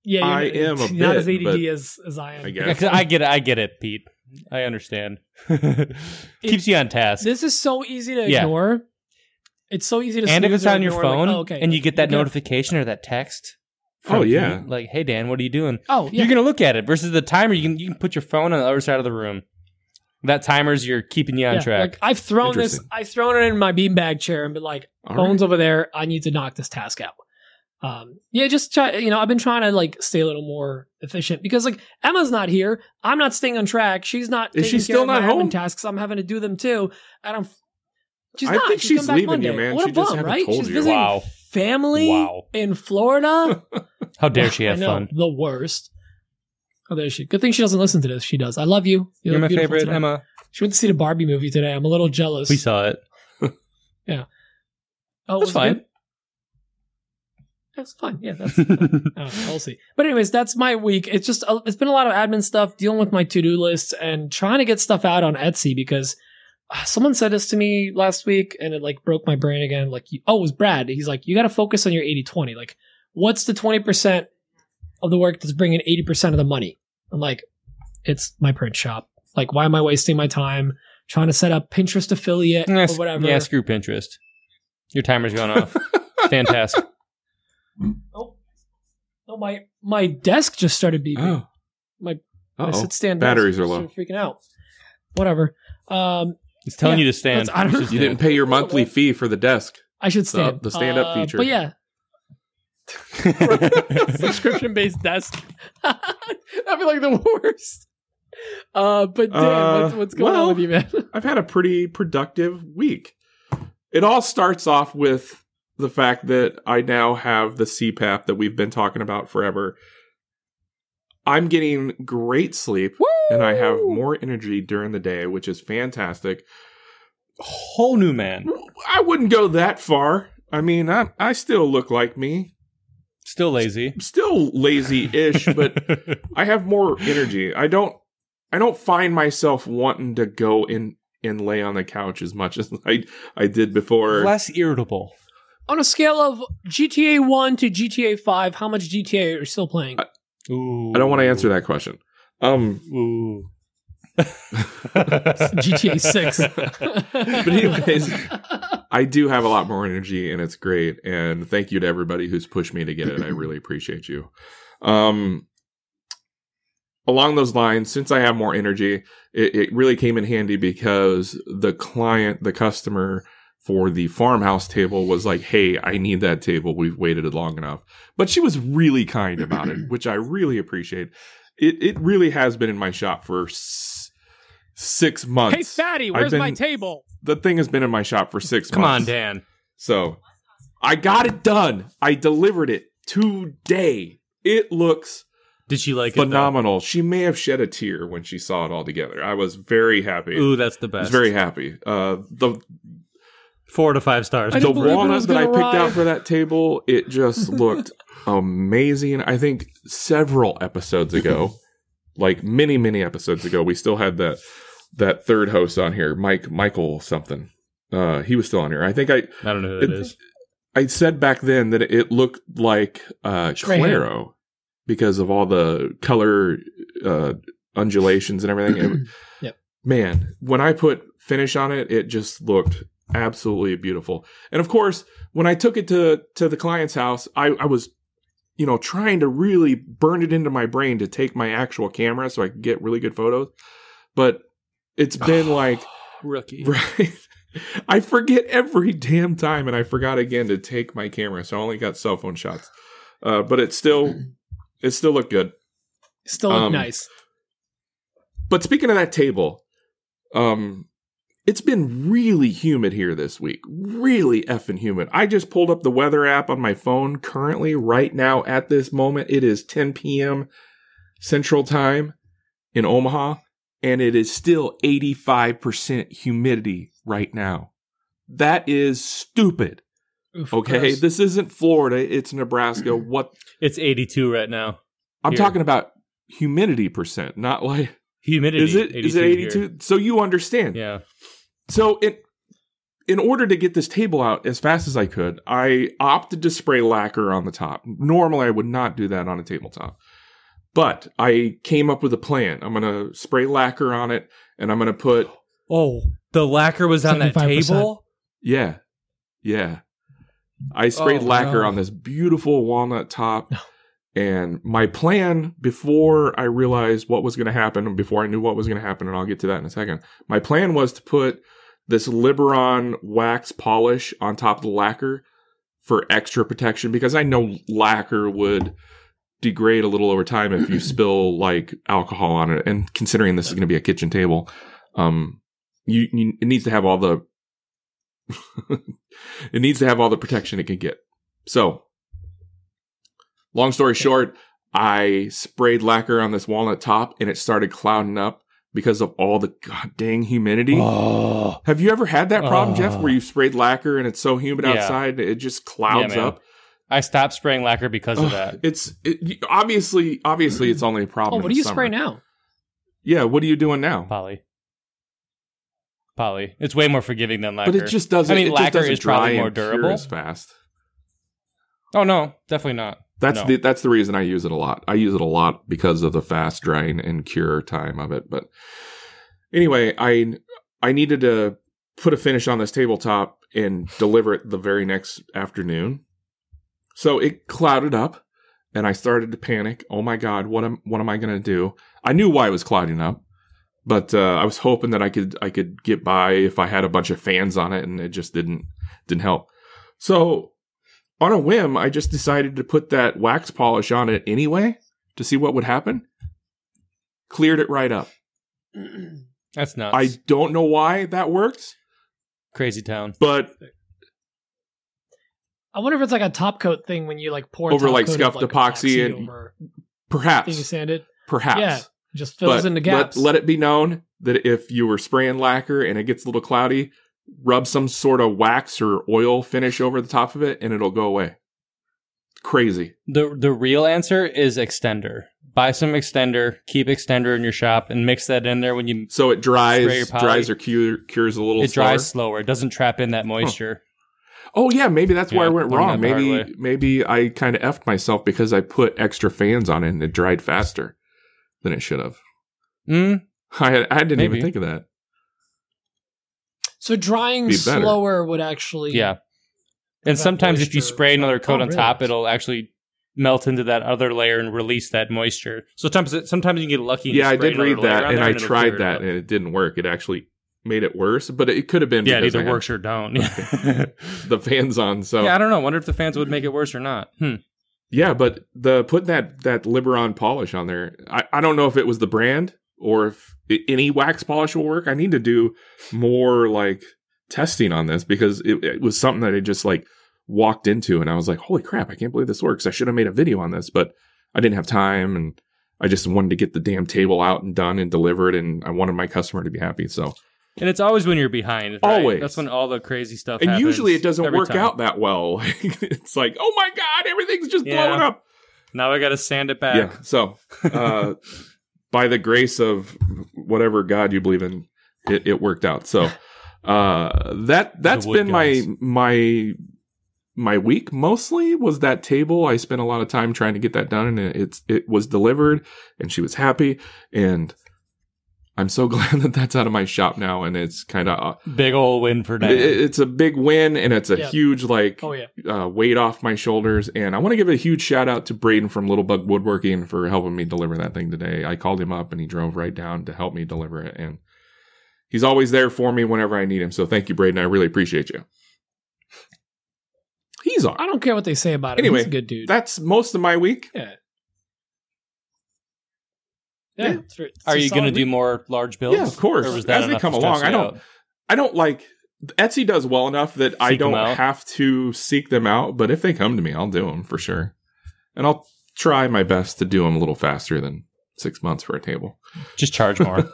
Yeah, I am a bit, not as ADD as I am. I guess. I get it, Pete. I understand. Keeps you on task. This is so easy to ignore. It's so easy to. And if it's on your phone, like, and you get that notification or that text. Pete, like, hey Dan, what are you doing? Oh, yeah. You're gonna look at it versus the timer. You can put your phone on the other side of the room. That timer's keeping you on track. Like, I've thrown it in my beanbag chair and been like, phone's over there. I need to knock this task out. Just try, you know, I've been trying to like stay a little more efficient because like Emma's not here. I'm not staying on track. She's not. Is she still not home? Tasks I'm having to do them too, and I'm. She's not. I think she's leaving Monday. You, man. What she a bum, just right? Told she's you. Visiting family in Florida. How dare she have fun? The worst. Oh, there she. Good thing she doesn't listen to this. She does. I love you. You're my favorite, today. Emma. She went to see the Barbie movie today. I'm a little jealous. We saw it. Yeah. Oh, that's fine. Good? That's fine. Yeah, that's fine. We'll see. But anyways, that's my week. It's just, it's been a lot of admin stuff, dealing with my to-do lists and trying to get stuff out on Etsy because someone said this to me last week and it like broke my brain again. Like, it was Brad. He's like, you got to focus on your 80-20. Like, what's the 20% of the work that's bringing 80% of the money? I'm like, it's my print shop. Like, why am I wasting my time trying to set up Pinterest affiliate or whatever? Yeah, screw Pinterest. Your timer's going off. Fantastic. Oh, No, my desk just started beeping. Oh. My sit stand batteries are low. Freaking out. Whatever. He's telling you to stand. You didn't pay your monthly fee for the desk. I should stand. The stand up feature. But yeah. Subscription based desk. That'd be like the worst. But Dan, what's going on with you, man? I've had a pretty productive week. It all starts off with the fact that I now have the CPAP that we've been talking about forever. I'm getting great sleep. Woo! And I have more energy during the day, which is fantastic. Whole new man. I wouldn't go that far. I mean, I still look like me. Still lazy. Still lazy-ish, but I have more energy. I don't find myself wanting to go in and lay on the couch as much as I did before. Less irritable. On a scale of GTA 1 to GTA 5, how much GTA are you still playing? I don't want to answer that question. GTA 6. But anyways, I do have a lot more energy, and it's great. And thank you to everybody who's pushed me to get it. I really appreciate you. Along those lines, since I have more energy, it really came in handy because the customer for the farmhouse table was like, hey, I need that table. We've waited long enough. But she was really kind about it, which I really appreciate. It really has been in my shop for 6 months. Hey, fatty, where's my table? The thing has been in my shop for 6 months. Come on, Dan. So I got it done. I delivered it today. It looks Did she like phenomenal. It? Phenomenal. She may have shed a tear when she saw it all together. I was very happy. Ooh, that's the best. I was very happy. The 4 to 5 stars. The walnut that I picked out for that table, it just looked amazing. I think several episodes ago, like many, many episodes ago, we still had that third host on here, Michael something. He was still on here. I think I don't know who that is. I said back then that it looked like Claro. Because of all the color undulations and everything. Yep. Man, when I put finish on it, it just looked absolutely beautiful. And of course, when I took it to the client's house, I was, trying to really burn it into my brain to take my actual camera so I could get really good photos. But it's been rookie. Right? I forget every damn time, and I forgot again to take my camera, so I only got cell phone shots. But it's still... It still looked good. Still looked nice. But speaking of that table, it's been really humid here this week. Really effing humid. I just pulled up the weather app on my phone. Currently, right now, at this moment, it is 10 p.m. Central Time in Omaha, and it is still 85% humidity right now. That is stupid. Okay, this isn't Florida, it's Nebraska. What? It's 82 right now. I'm talking about humidity percent, not like humidity. Is it 82? Here. So you understand. Yeah. So in order to get this table out as fast as I could, I opted to spray lacquer on the top. Normally, I would not do that on a tabletop. But I came up with a plan. I'm going to spray lacquer on it, and I'm going to put... Oh, the lacquer was on that table? Yeah. Yeah. I sprayed lacquer on this beautiful walnut top, and my plan before I realized what was going to happen, before I knew what was going to happen, and I'll get to that in a second, my plan was to put this Liberon wax polish on top of the lacquer for extra protection, because I know lacquer would degrade a little over time if you spill like alcohol on it, and considering this is going to be a kitchen table, it needs to have all the... It needs to have all the protection it can get. So, long story short, I sprayed lacquer on this walnut top, and it started clouding up because of all the goddamn humidity. Oh. Have you ever had that problem, Jeff, where you sprayed lacquer and it's so humid outside, it just clouds up? I stopped spraying lacquer because of that. It's obviously it's only a problem. Oh, what do you spray now? Yeah, what are you doing now? Poly. It's way more forgiving than lacquer. But it just doesn't. I mean, lacquer is probably more durable. As fast. Oh no, definitely not. That's the reason I use it a lot. I use it a lot because of the fast drying and cure time of it. But anyway, I needed to put a finish on this tabletop and deliver it the very next afternoon. So it clouded up, and I started to panic. Oh my God, what am I going to do? I knew why it was clouding up, but I was hoping that I could get by if I had a bunch of fans on it, and it just didn't help. So on a whim, I just decided to put that wax polish on it anyway to see what would happen. Cleared it right up. That's nuts. I don't know why that worked. Crazy town. But I wonder if it's like a top coat thing when you like pour over like scuffed epoxy and perhaps thing you sanded. Perhaps. Yeah, just fills in the gaps. Let it be known that if you were spraying lacquer and it gets a little cloudy, rub some sort of wax or oil finish over the top of it and it'll go away. Crazy. The real answer is extender. Buy some extender, keep extender in your shop, and mix that in there when you so it dries or cures a little. It dries slower. It doesn't trap in that moisture. Huh. Oh, yeah, maybe that's why I went wrong. Maybe I kind of effed myself because I put extra fans on it and it dried faster than it should have. I didn't even think of that. So drying slower would actually... Yeah. And sometimes if you spray another coat on top, it'll actually melt into that other layer and release that moisture. So sometimes you can get lucky. Yeah, I did read that, and I tried that, and it didn't work. It actually... made it worse, but it could have been it either works or don't. The fans on, so yeah, I don't know. I wonder if the fans would make it worse or not. Yeah, but the putting that Liberon polish on there, I don't know if it was the brand or if any wax polish will work. I need to do more like testing on this because it was something that I just like walked into and I was like, holy crap, I can't believe this works. I should have made a video on this, but I didn't have time and I just wanted to get the damn table out and done and delivered, and I wanted my customer to be happy. So. And it's always when you're behind. Right? Always. That's when all the crazy stuff happens. And usually it doesn't work out that well. It's like, oh my God, everything's just blowing up. Now I got to sand it back. Yeah. So by the grace of whatever God you believe in, it worked out. So that's been my week mostly was that table. I spent a lot of time trying to get that done, and it was delivered, and she was happy, and... I'm so glad that that's out of my shop now, and it's kind of... big old win for Dan. It's a big win, and it's a huge like weight off my shoulders. And I want to give a huge shout-out to Braden from Little Bug Woodworking for helping me deliver that thing today. I called him up, and he drove right down to help me deliver it. And he's always there for me whenever I need him. So thank you, Braden. I really appreciate you. He's on. I don't care what they say about him. Anyway, he's a good dude. That's most of my week. Yeah. Yeah. Are you going to do more large builds? Yeah, of course. As they come along, I don't like Etsy does well enough that I don't have to seek them out. But if they come to me, I'll do them for sure, and I'll try my best to do them a little faster than 6 months for a table. Just charge more.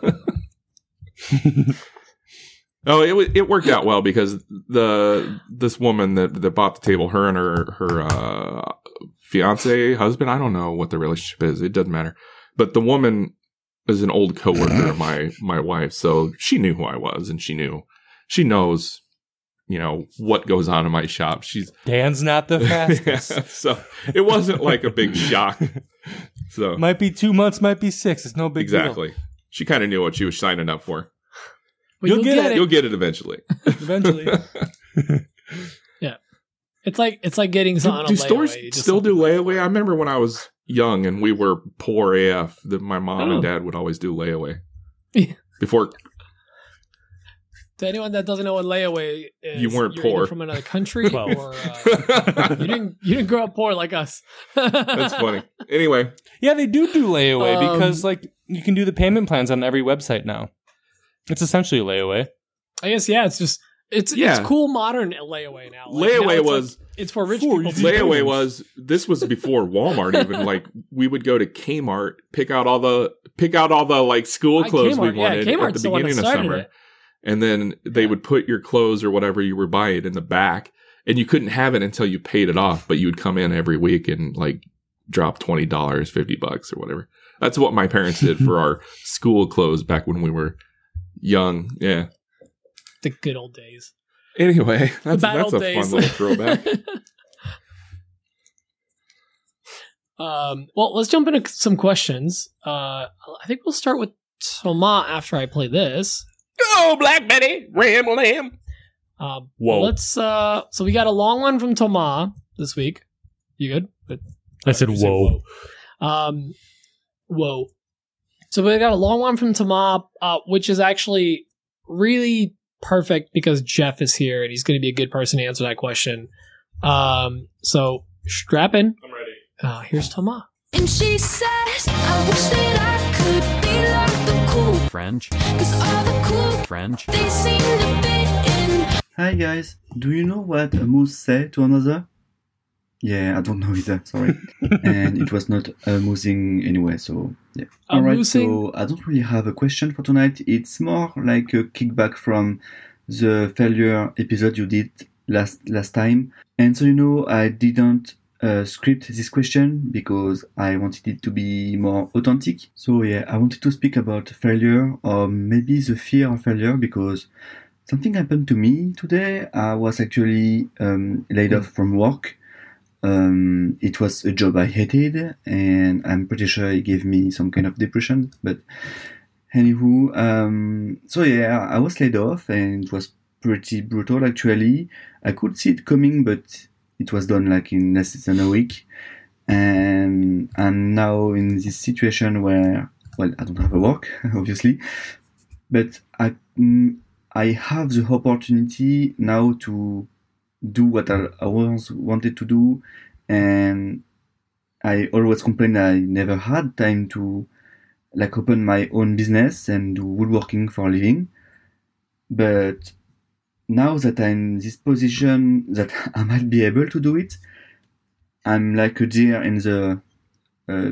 Oh, it worked out well because this woman that bought the table, her and her fiance husband, I don't know what the relationship is. It doesn't matter. But the woman is an old coworker of my wife, so she knew who I was, and she knows, what goes on in my shop. Dan's not the fastest, so it wasn't like a big shock. So might be 2 months, might be six. It's no big deal. Exactly. She kind of knew what she was signing up for. Well, you'll get it. You'll get it eventually. Eventually. Yeah, it's like getting something. Do stores still do layaway? I remember when I was young and we were poor AF that my mom and dad would always do layaway. Before, to anyone that doesn't know what layaway is, you weren't poor from another country, or you didn't grow up poor like us. That's funny. Anyway, yeah, they do layaway because like you can do the payment plans on every website now. It's essentially a layaway, I guess. Yeah, it's just it's cool modern layaway now. Like, layaway it's for rich people. Layaway this was before Walmart even. Like we would go to Kmart, pick out all the like school clothes we wanted at the beginning of summer, and then they would put your clothes or whatever you were buying in the back, and you couldn't have it until you paid it off. But you would come in every week and like drop $20, $50 or whatever. That's what my parents did for our school clothes back when we were young. Yeah, the good old days. Anyway, that's a fun little throwback. Well, let's jump into some questions. I think we'll start with Thomas after I play this. Go, Black Betty! Ram lamb! Whoa. So we got a long one from Thomas this week. You good? But I said whoa. Whoa. So we got a long one from Tamar, which is actually really perfect because Jeff is here and he's going to be a good person to answer that question. So strap in. I'm ready. Here's Tamar. And she says, I wish that I could be like the cool French. Because all the cool French, they seem to fit in. Hi guys, do you know what a moose say to another? Yeah, I don't know either, sorry. And it was not a moosing anyway, so yeah. Alright, so I don't really have a question for tonight. It's more like a kickback from the failure episode you did last time. And so, you know, I didn't script this question because I wanted it to be more authentic. So yeah, I wanted to speak about failure or maybe the fear of failure because something happened to me today. I was actually laid off from work. It was a job I hated, and I'm pretty sure it gave me some kind of depression, but anywho, so yeah, I was laid off, and it was pretty brutal, actually. I could see it coming, but it was done like in less than a week, and I'm now in this situation where, well, I don't have a work, obviously, but I have the opportunity now to do what I always wanted to do, and I always complained I never had time to like open my own business and do woodworking for a living. But now that I'm in this position that I might be able to do it, I'm like a deer in the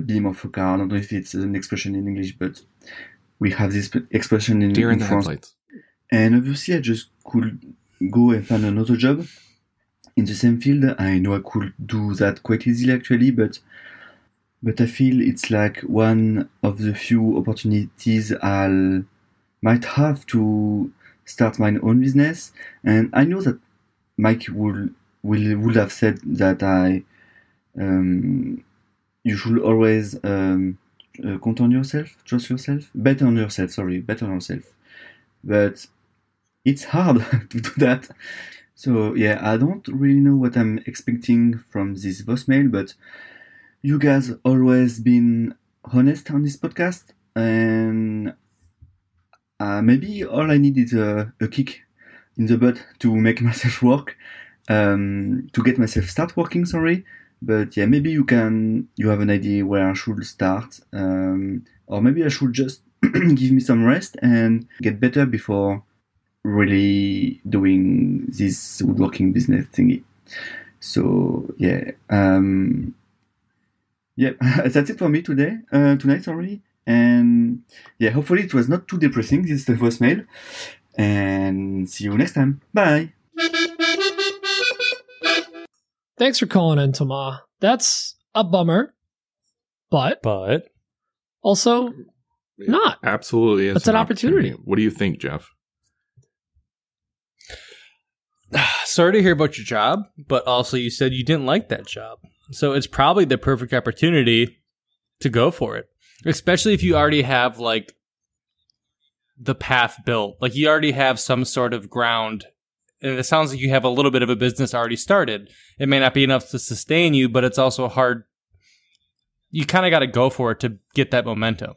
beam of a car. I don't know if it's an expression in English, but we have this expression in deer in France. And obviously I just could go and find another job in the same field. I know I could do that quite easily actually, but I feel it's like one of the few opportunities I might have to start my own business. And I know that Mike would have said that I you should always count on yourself, trust yourself, bet on yourself. But it's hard to do that. So yeah, I don't really know what I'm expecting from this voicemail, but you guys always been honest on this podcast, and maybe all I need is a kick in the butt to make myself work, to get myself start working, sorry. But yeah, maybe you have an idea where I should start, or maybe I should just give me some rest and get better before really doing this woodworking business thingy. So yeah, that's it for me tonight. And yeah, hopefully it was not too depressing, this is the voicemail, and see you next time. Bye. Thanks for calling in, Tama. That's a bummer, but also not. Absolutely, it's an opportunity. What do you think, Jeff? Sorry to hear about your job, but also you said you didn't like that job. So it's probably the perfect opportunity to go for it, especially if you already have like the path built, like you already have some sort of ground. And it sounds like you have a little bit of a business already started. It may not be enough to sustain you, but it's also hard. You kind of got to go for it to get that momentum.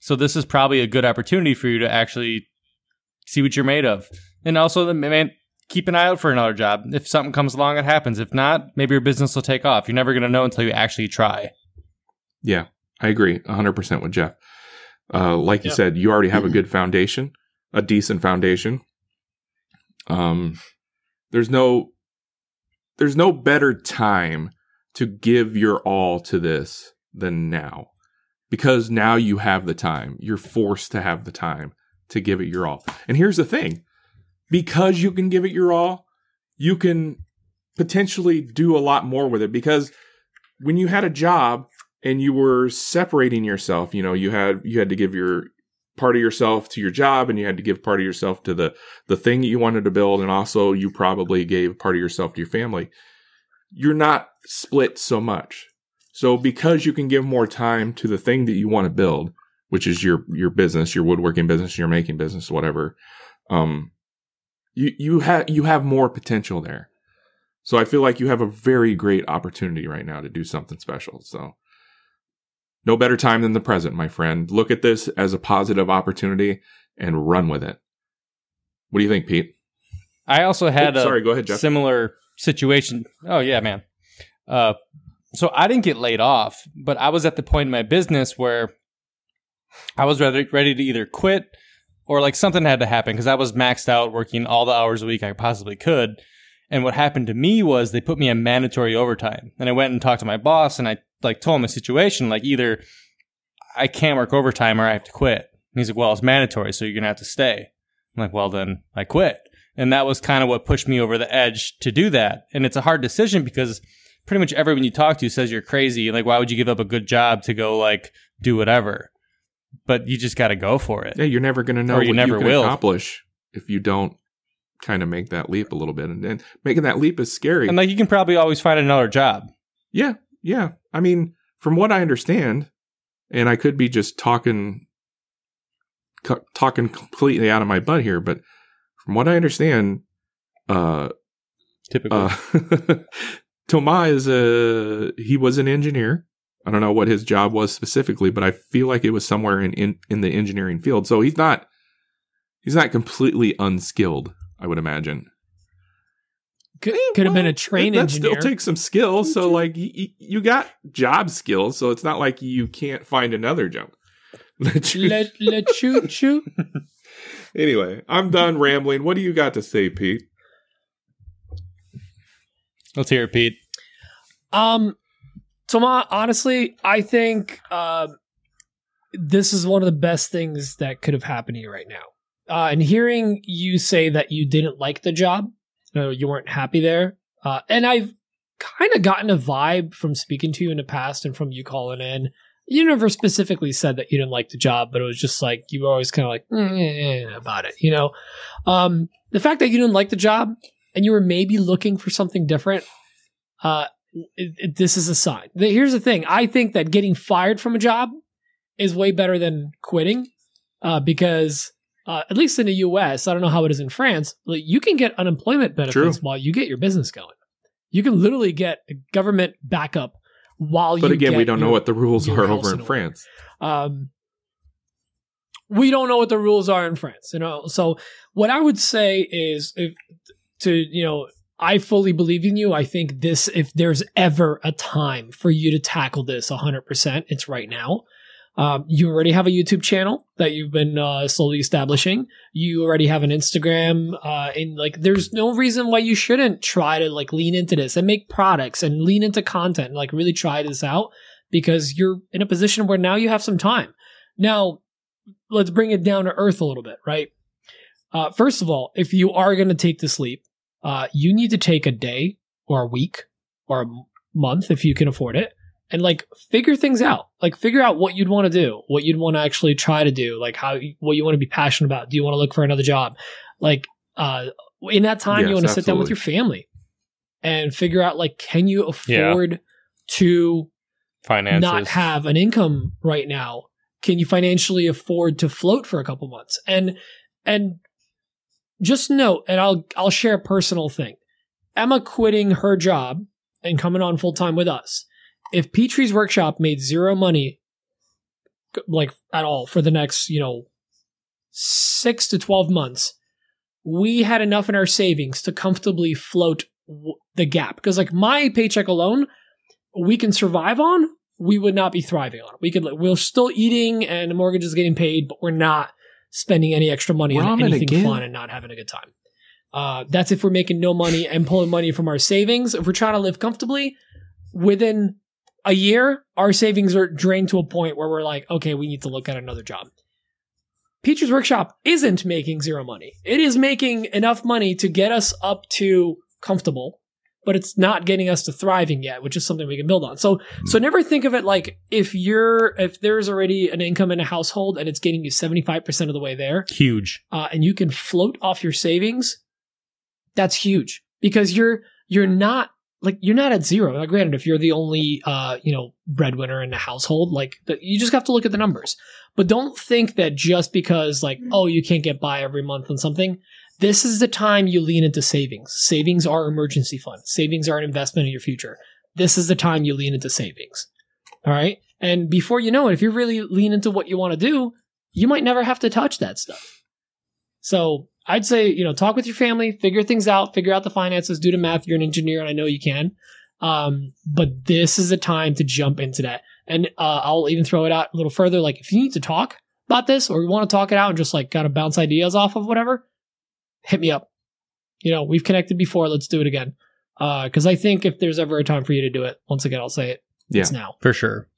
So this is probably a good opportunity for you to actually see what you're made of. And also, keep an eye out for another job. If something comes along, it happens. If not, maybe your business will take off. You're never going to know until you actually try. Yeah, I agree 100% with Jeff. You said, you already have a good foundation, a decent foundation. There's no better time to give your all to this than now. Because now you have the time. You're forced to have the time to give it your all. And here's the thing. Because you can give it your all, you can potentially do a lot more with it. Because when you had a job and you were separating yourself, you know, you had to give your part of yourself to your job, and you had to give part of yourself to the thing that you wanted to build. And also you probably gave part of yourself to your family. You're not split so much. So because you can give more time to the thing that you want to build, which is your business, your woodworking business, your making business, whatever, you have more potential there. So I feel like you have a very great opportunity right now to do something special. So no better time than the present, my friend. Look at this as a positive opportunity and run with it. What do you think, Pete? I also had go ahead, Jeff. Similar situation. Oh, yeah, man. So I didn't get laid off, but I was at the point in my business where I was ready to either quit or like something had to happen because I was maxed out working all the hours a week I possibly could. And what happened to me was they put me on mandatory overtime. And I went and talked to my boss and I like told him the situation, like either I can't work overtime or I have to quit. And he's like, well, it's mandatory, so you're going to have to stay. I'm like, well, then I quit. And that was kind of what pushed me over the edge to do that. And it's a hard decision because pretty much everyone you talk to says you're crazy. Like, why would you give up a good job to go like do whatever? But you just got to go for it. Yeah, you're never going to know what you can accomplish if you don't kind of make that leap a little bit. And making that leap is scary. And like you can probably always find another job. Yeah, yeah. I mean, from what I understand, and I could be just talking completely out of my butt here, but from what I understand, typically, Tomai he was an engineer. I don't know what his job was specifically, but I feel like it was somewhere in the engineering field. So he's not completely unskilled, I would imagine. Could have been a train engineer. That still takes some skill. So, like, you got job skills. So it's not like you can't find another job. Choo. Anyway, I'm done rambling. What do you got to say, Pete? Let's hear it, Pete. Toma, honestly, I think this is one of the best things that could have happened to you right now. And hearing you say that you didn't like the job, you weren't happy there. And I've kind of gotten a vibe from speaking to you in the past and from you calling in. You never specifically said that you didn't like the job, but it was just like you were always kind of like about it, you know. The fact that you didn't like the job and you were maybe looking for something different, this is a sign. Here's the thing. I think that getting fired from a job is way better than quitting because at least in the US, I don't know how it is in France, like you can get unemployment benefits while you get your business going. You can literally get a government backup while you get. But again, we don't know what the rules are over in France. We don't know what the rules are in France, you know. So what I would say is I fully believe in you. I think this, if there's ever a time for you to tackle this 100%, it's right now. You already have a YouTube channel that you've been slowly establishing. You already have an Instagram. And like, there's no reason why you shouldn't try to like lean into this and make products and lean into content and like really try this out because you're in a position where now you have some time. Now, let's bring it down to earth a little bit, right? First of all, if you are going to take this leap, you need to take a day or a week or a month if you can afford it. And like figure things out, like figure out what you'd want to do, what you'd want to actually try to do, like what you want to be passionate about. Do you want to look for another job? Like in that time, yes, you want to sit down with your family and figure out like, can you afford to finances. Not have an income right now? Can you financially afford to float for a couple months? And just note, and I'll share a personal thing. Emma quitting her job and coming on full time with us. If Petrie's workshop made zero money, like at all, for the next, 6 to 12 months, we had enough in our savings to comfortably float the gap. Because like my paycheck alone, we can survive on, we would not be thriving on. We're still eating and the mortgage is getting paid, but we're not spending any extra money on anything fun and not having a good time. That's if we're making no money and pulling money from our savings. If we're trying to live comfortably, within a year, our savings are drained to a point where we're like, okay, we need to look at another job. Peacher's Workshop isn't making zero money. It is making enough money to get us up to comfortable, but it's not getting us to thriving yet, which is something we can build on. So never think of it like if there's already an income in a household and it's getting you 75% of the way there. Huge. And you can float off your savings. That's huge because you're not at zero. Now, granted, if you're the only, breadwinner in the household, like you just have to look at the numbers, but don't think that just because like, oh, you can't get by every month on something This is the time you lean into savings. Savings are emergency funds. Savings are an investment in your future. This is the time you lean into savings. All right. And before you know it, if you really lean into what you want to do, you might never have to touch that stuff. So I'd say, talk with your family, figure things out, figure out the finances, do the math. You're an engineer and I know you can. But this is the time to jump into that. And I'll even throw it out a little further. Like if you need to talk about this or you want to talk it out and just like kind of bounce ideas off of whatever, hit me up. We've connected before. Let's do it again. Because I think if there's ever a time for you to do it, once again, I'll say it. Yeah, it's now. For sure.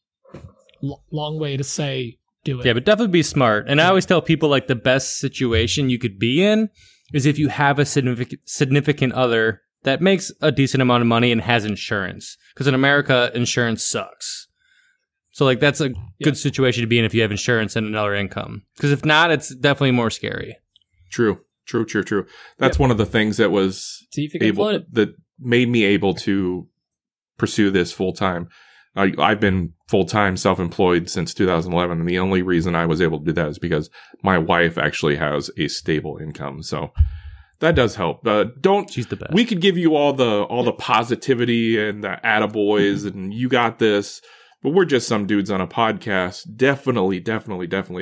Long way to say do it. Yeah, but definitely be smart. And I always tell people like the best situation you could be in is if you have a significant other that makes a decent amount of money and has insurance. Because in America, insurance sucks. So like that's a good situation to be in if you have insurance and another income. Because if not, it's definitely more scary. True. That's one of the things that was that made me able to pursue this full time. I've been full-time self-employed since 2011, and the only reason I was able to do that is because my wife actually has a stable income. So that does help. She's the best. We could give you all the positivity and the attaboys and you got this, but we're just some dudes on a podcast. Definitely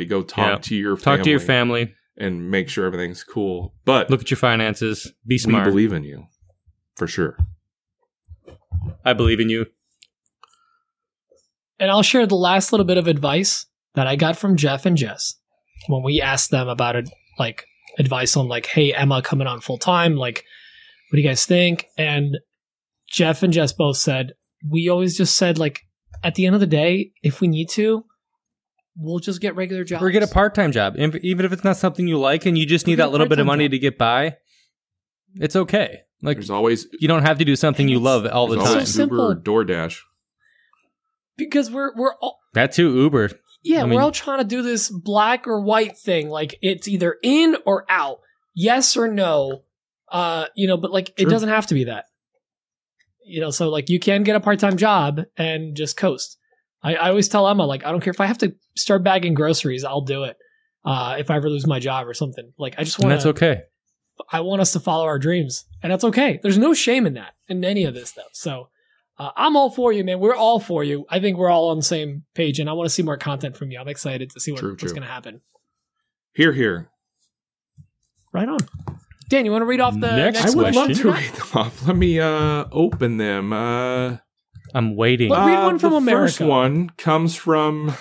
go talk to your family and make sure everything's cool. But look at your finances. Be smart. We believe in you for sure. I believe in you. And I'll share the last little bit of advice that I got from Jeff and Jess when we asked them about it, like advice on like, hey, Emma coming on full time. Like, what do you guys think? And Jeff and Jess both said, we always just said like, at the end of the day, if we need to, we'll just get regular jobs. Or get a part-time job. Even if it's not something you like and you just need that little bit of money to get by, it's okay. Like there's always, you don't have to do something you love all the time. It's so simple. Uber or DoorDash. Because we're all... That too, Uber. Yeah, we're all trying to do this black or white thing. Like, it's either in or out. Yes or no. But like, It doesn't have to be that. So like, you can get a part-time job and just coast. I always tell Emma, like, I don't care if I have to start bagging groceries, I'll do it. If I ever lose my job or something. Like, I just want to... That's okay. I want us to follow our dreams. And that's okay. There's no shame in that, in any of this stuff. So... I'm all for you, man. We're all for you. I think we're all on the same page, and I want to see more content from you. I'm excited to see what's going to happen. Hear. Right on. Dan, you want to read off the next question? I would love to read them off. Let me open them. I'm waiting. Read one from America. The first one comes from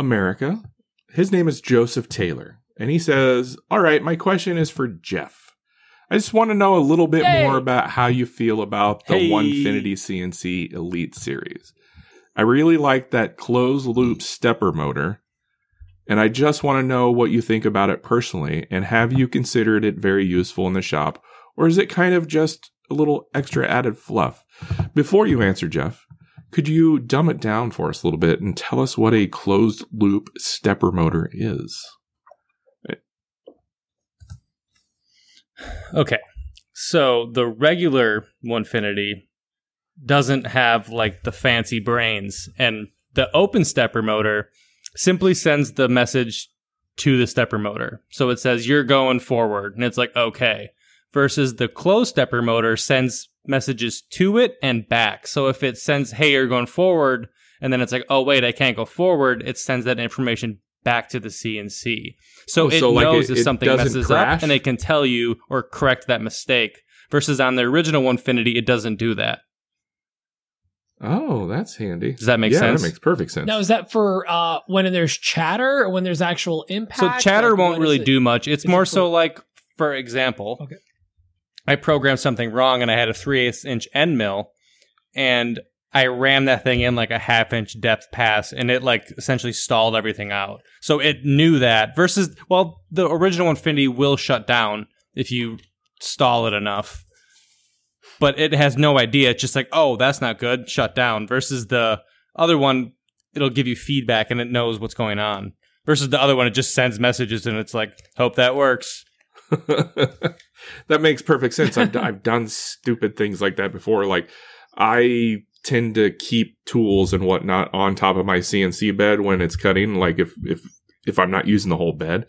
America. His name is Joseph Taylor, and he says, all right, my question is for Jeff. I just want to know a little bit more about how you feel about the Onefinity CNC Elite series. I really like that closed-loop stepper motor, and I just want to know what you think about it personally, and have you considered it very useful in the shop, or is it kind of just a little extra added fluff? Before you answer, Jeff, could you dumb it down for us a little bit and tell us what a closed-loop stepper motor is? Okay, so the regular Onefinity doesn't have like the fancy brains, and the open stepper motor simply sends the message to the stepper motor. So it says, you're going forward, and it's like, okay. Versus the closed stepper motor sends messages to it and back. So if it sends, hey, you're going forward, and then it's like, oh, wait, I can't go forward, it sends that information back to the CNC. So it knows if something messes up, and it can tell you or correct that mistake. Versus on the original Onefinity, it doesn't do that. Oh, that's handy. Does that make sense? Yeah, that makes perfect sense. Now, is that for when there's chatter or when there's actual impact? So chatter won't really do much. It's more so like, for example, I programmed something wrong and I had a 3/8-inch end mill, and I ran that thing in like a 1/2-inch depth pass, and it like essentially stalled everything out. So it knew that versus, well, the original Onefinity will shut down if you stall it enough, but it has no idea. It's just like, oh, that's not good. Shut down. Versus the other one, it'll give you feedback and it knows what's going on. Versus the other one, it just sends messages and it's like, hope that works. That makes perfect sense. I've done stupid things like that before. Like I tend to keep tools and whatnot on top of my CNC bed when it's cutting, like if I'm not using the whole bed.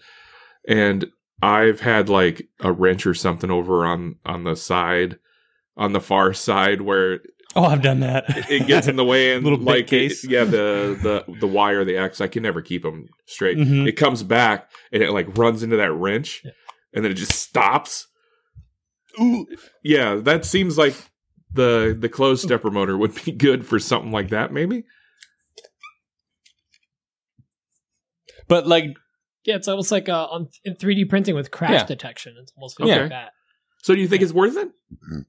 And I've had like a wrench or something over on the side, on the far side where. Oh, I've done that. It gets in the way, and little like, case. The wire, the X, I can never keep them straight. Mm-hmm. It comes back and it like runs into that wrench, and then it just stops. Ooh, yeah, that seems like the closed stepper motor would be good for something like that, maybe. But like, yeah, it's almost like in 3D printing with crash detection. It's almost like that. So, do you think it's worth it? Mm-hmm.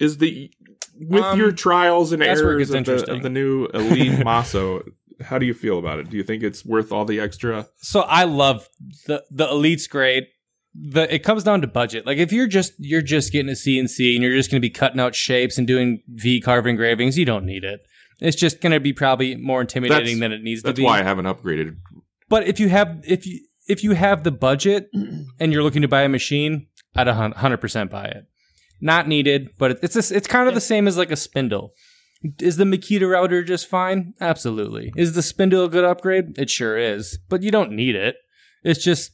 Is the with your trials and errors of the new Elite Maso? How do you feel about it? Do you think it's worth all the extra? So I love the Elite's great. It comes down to budget. Like if you're just getting a CNC and you're just going to be cutting out shapes and doing V-carve engravings, you don't need it. It's just going to be probably more intimidating than it needs to be. That's why I haven't upgraded. But if you have the budget and you're looking to buy a machine, I'd 100% buy it. Not needed, but it's kind of the same as like a spindle. Is the Makita router just fine? Absolutely. Is the spindle a good upgrade? It sure is, but you don't need it. It's just,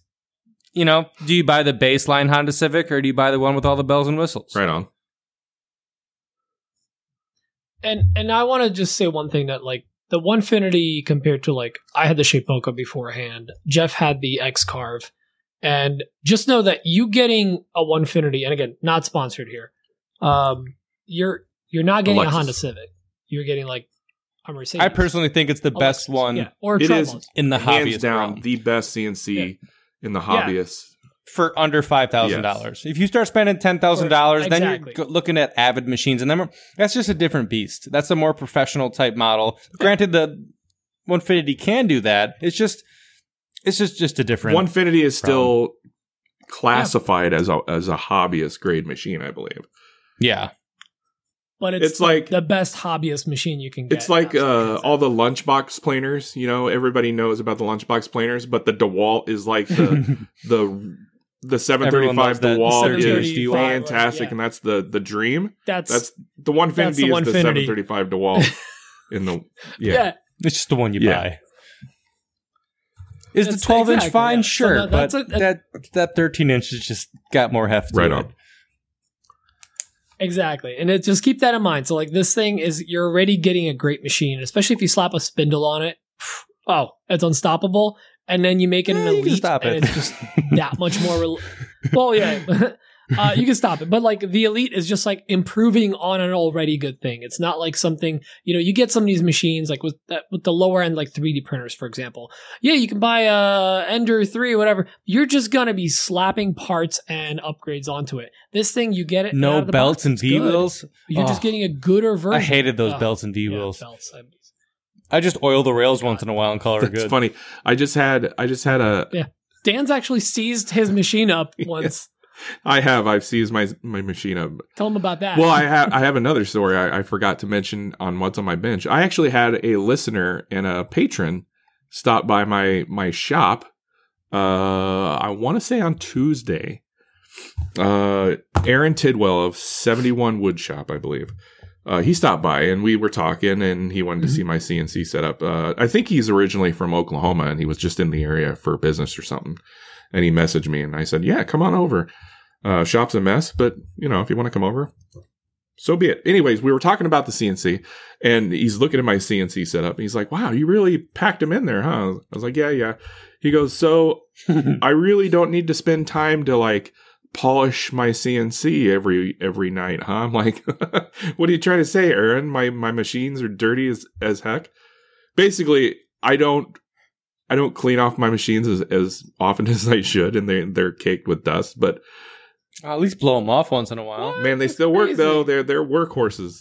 you know, do you buy the baseline Honda Civic or do you buy the one with all the bells and whistles? Right on. And I want to just say one thing that like the Onefinity compared to like I had the Shapeoka beforehand. Jeff had the X-Carve. And just know that you getting a Onefinity, and again, not sponsored here. You're not getting a Honda Civic. You're getting like a Mercedes. I personally think it's the best one. Yeah. Or it is in the hobbyist hands down realm. The best CNC in the hobbyist for under $5,000. If you start spending $10,000, then you're looking at Avid machines, and then that's just a different beast. That's a more professional type model. Granted, the Onefinity can do that. It's just a different. Onefinity is still classified as a hobbyist grade machine, I believe. Yeah, but it's like the best hobbyist machine you can get. It's like all the lunchbox planers. You know, everybody knows about the lunchbox planers, but the DeWalt is like the 735 DeWalt is fantastic, and that's the dream. That's the Onefinity is the 735 DeWalt in the It's just the one you buy. Is the 12-inch fine? Yeah. Sure, so that 13-inch has just got more heft to it. Right on. Exactly. And it just keep that in mind. So, like, this thing is, you're already getting a great machine, especially if you slap a spindle on it. Oh, it's unstoppable. And then you make it an Elite, and it's just that much more... well, yeah. You can stop it. But, like, the Elite is just, like, improving on an already good thing. It's not like something, you know, you get some of these machines, like, with the lower-end, like, 3D printers, for example. Yeah, you can buy a Ender 3 or whatever. You're just going to be slapping parts and upgrades onto it. This thing, you get it. No belts and V-wheels. You're just getting a gooder version. I hated those belts and V-wheels. Yeah, I just oil the rails once in a while and call her good. It's funny. I just had a... Yeah. Dan's actually seized his machine up once. I've seized my machine up. Tell them about that. Well, I have another story I forgot to mention on What's on My Bench. I actually had a listener and a patron stop by my shop, I want to say on Tuesday. Aaron Tidwell of 71 Wood Shop, I believe. He stopped by and we were talking and he wanted to see my CNC setup. I think he's originally from Oklahoma and he was just in the area for business or something. And he messaged me, and I said, yeah, come on over. Shop's a mess, but, you know, if you want to come over, so be it. Anyways, we were talking about the CNC, and he's looking at my CNC setup, and he's like, wow, you really packed him in there, huh? I was like, yeah. He goes, so I really don't need to spend time to, like, polish my CNC every night, huh? I'm like, what are you trying to say, Aaron? My machines are dirty as heck. Basically, I don't clean off my machines as often as I should, and they're caked with dust. But I'll at least blow them off once in a while. Man, they still work though. They're workhorses.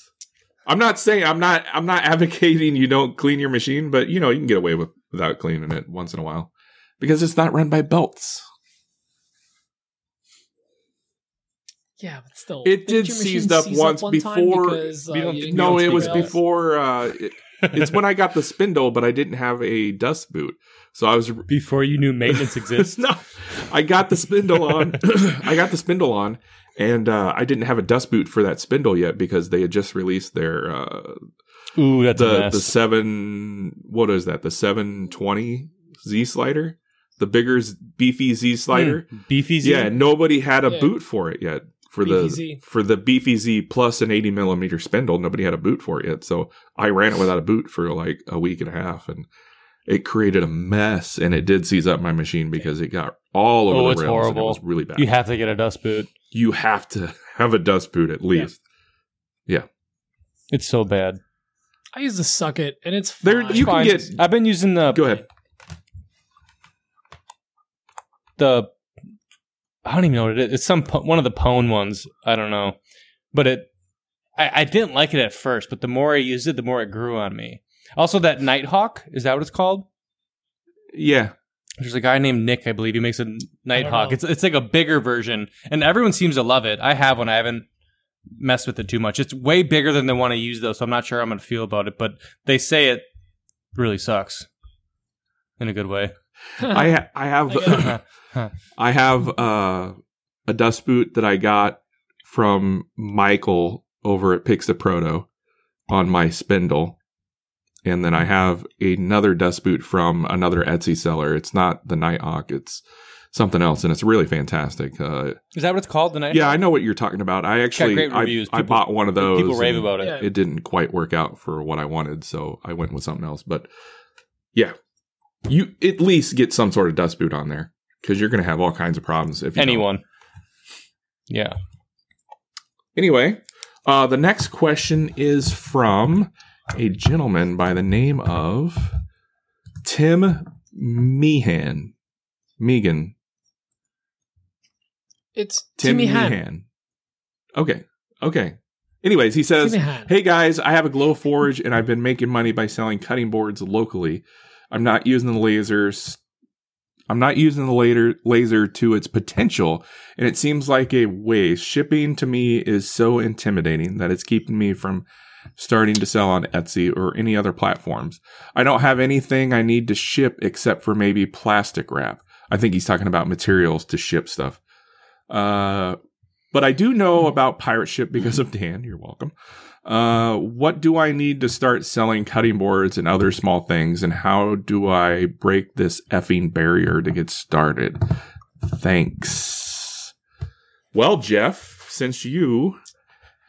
I'm not advocating you don't clean your machine, but you know you can get away without cleaning it once in a while because it's not run by belts. Yeah, but still, it did seized up once before. Because, no, it was before. It's when I got the spindle, but I didn't have a dust boot. So I was before you knew maintenance exists. No, I got the spindle on. And I didn't have a dust boot for that spindle yet because they had just released their. That's a mess. The 720 Z slider. the bigger beefy Z slider. Beefy Z. Yeah, nobody had a boot for it yet. For beefy the Z. For the beefy Z plus an 80 millimeter spindle, nobody had a boot for it yet. So I ran it without a boot for like a week and a half, and it created a mess, and it did seize up my machine because it got all over the rails. Horrible. And it was really bad. You have to get a dust boot. You have to have a dust boot at least. Yeah. It's so bad. I use the Suck-It, and it's fine. I've been using the... Go ahead. I don't even know what it is. It's one of the Pwn ones. I don't know. But I didn't like it at first, but the more I used it, the more it grew on me. Also, that Nighthawk, is that what it's called? Yeah. There's a guy named Nick, I believe. He makes a Nighthawk. It's like a bigger version, and everyone seems to love it. I have one. I haven't messed with it too much. It's way bigger than they want to use, though, so I'm not sure how I'm going to feel about it, but they say it really sucks in a good way. I have a dust boot that I got from Michael over at Pix the Proto on my spindle. And then I have another dust boot from another Etsy seller. It's not the Nighthawk. It's something else, and it's really fantastic. Is that what it's called, the Nighthawk? Yeah, I know what you're talking about. I actually I bought one of those. People rave about it. It didn't quite work out for what I wanted, so I went with something else. But yeah, you at least get some sort of dust boot on there because you're going to have all kinds of problems if you don't. Yeah. Anyway, the next question is from a gentleman by the name of Tim Meehan. Megan. It's Tim Meehan. Okay. Anyways, he says, "Hey guys, I have a Glowforge and I've been making money by selling cutting boards locally. I'm not using the lasers. I'm not using the laser to its potential, and it seems like a waste. Shipping to me is so intimidating that it's keeping me from starting to sell on Etsy or any other platforms. I don't have anything I need to ship except for maybe plastic wrap." I think he's talking about materials to ship stuff. But I do know about Pirate Ship because of Dan. You're welcome. What do I need to start selling cutting boards and other small things? And how do I break this effing barrier to get started? Thanks. Well, Jeff, since you've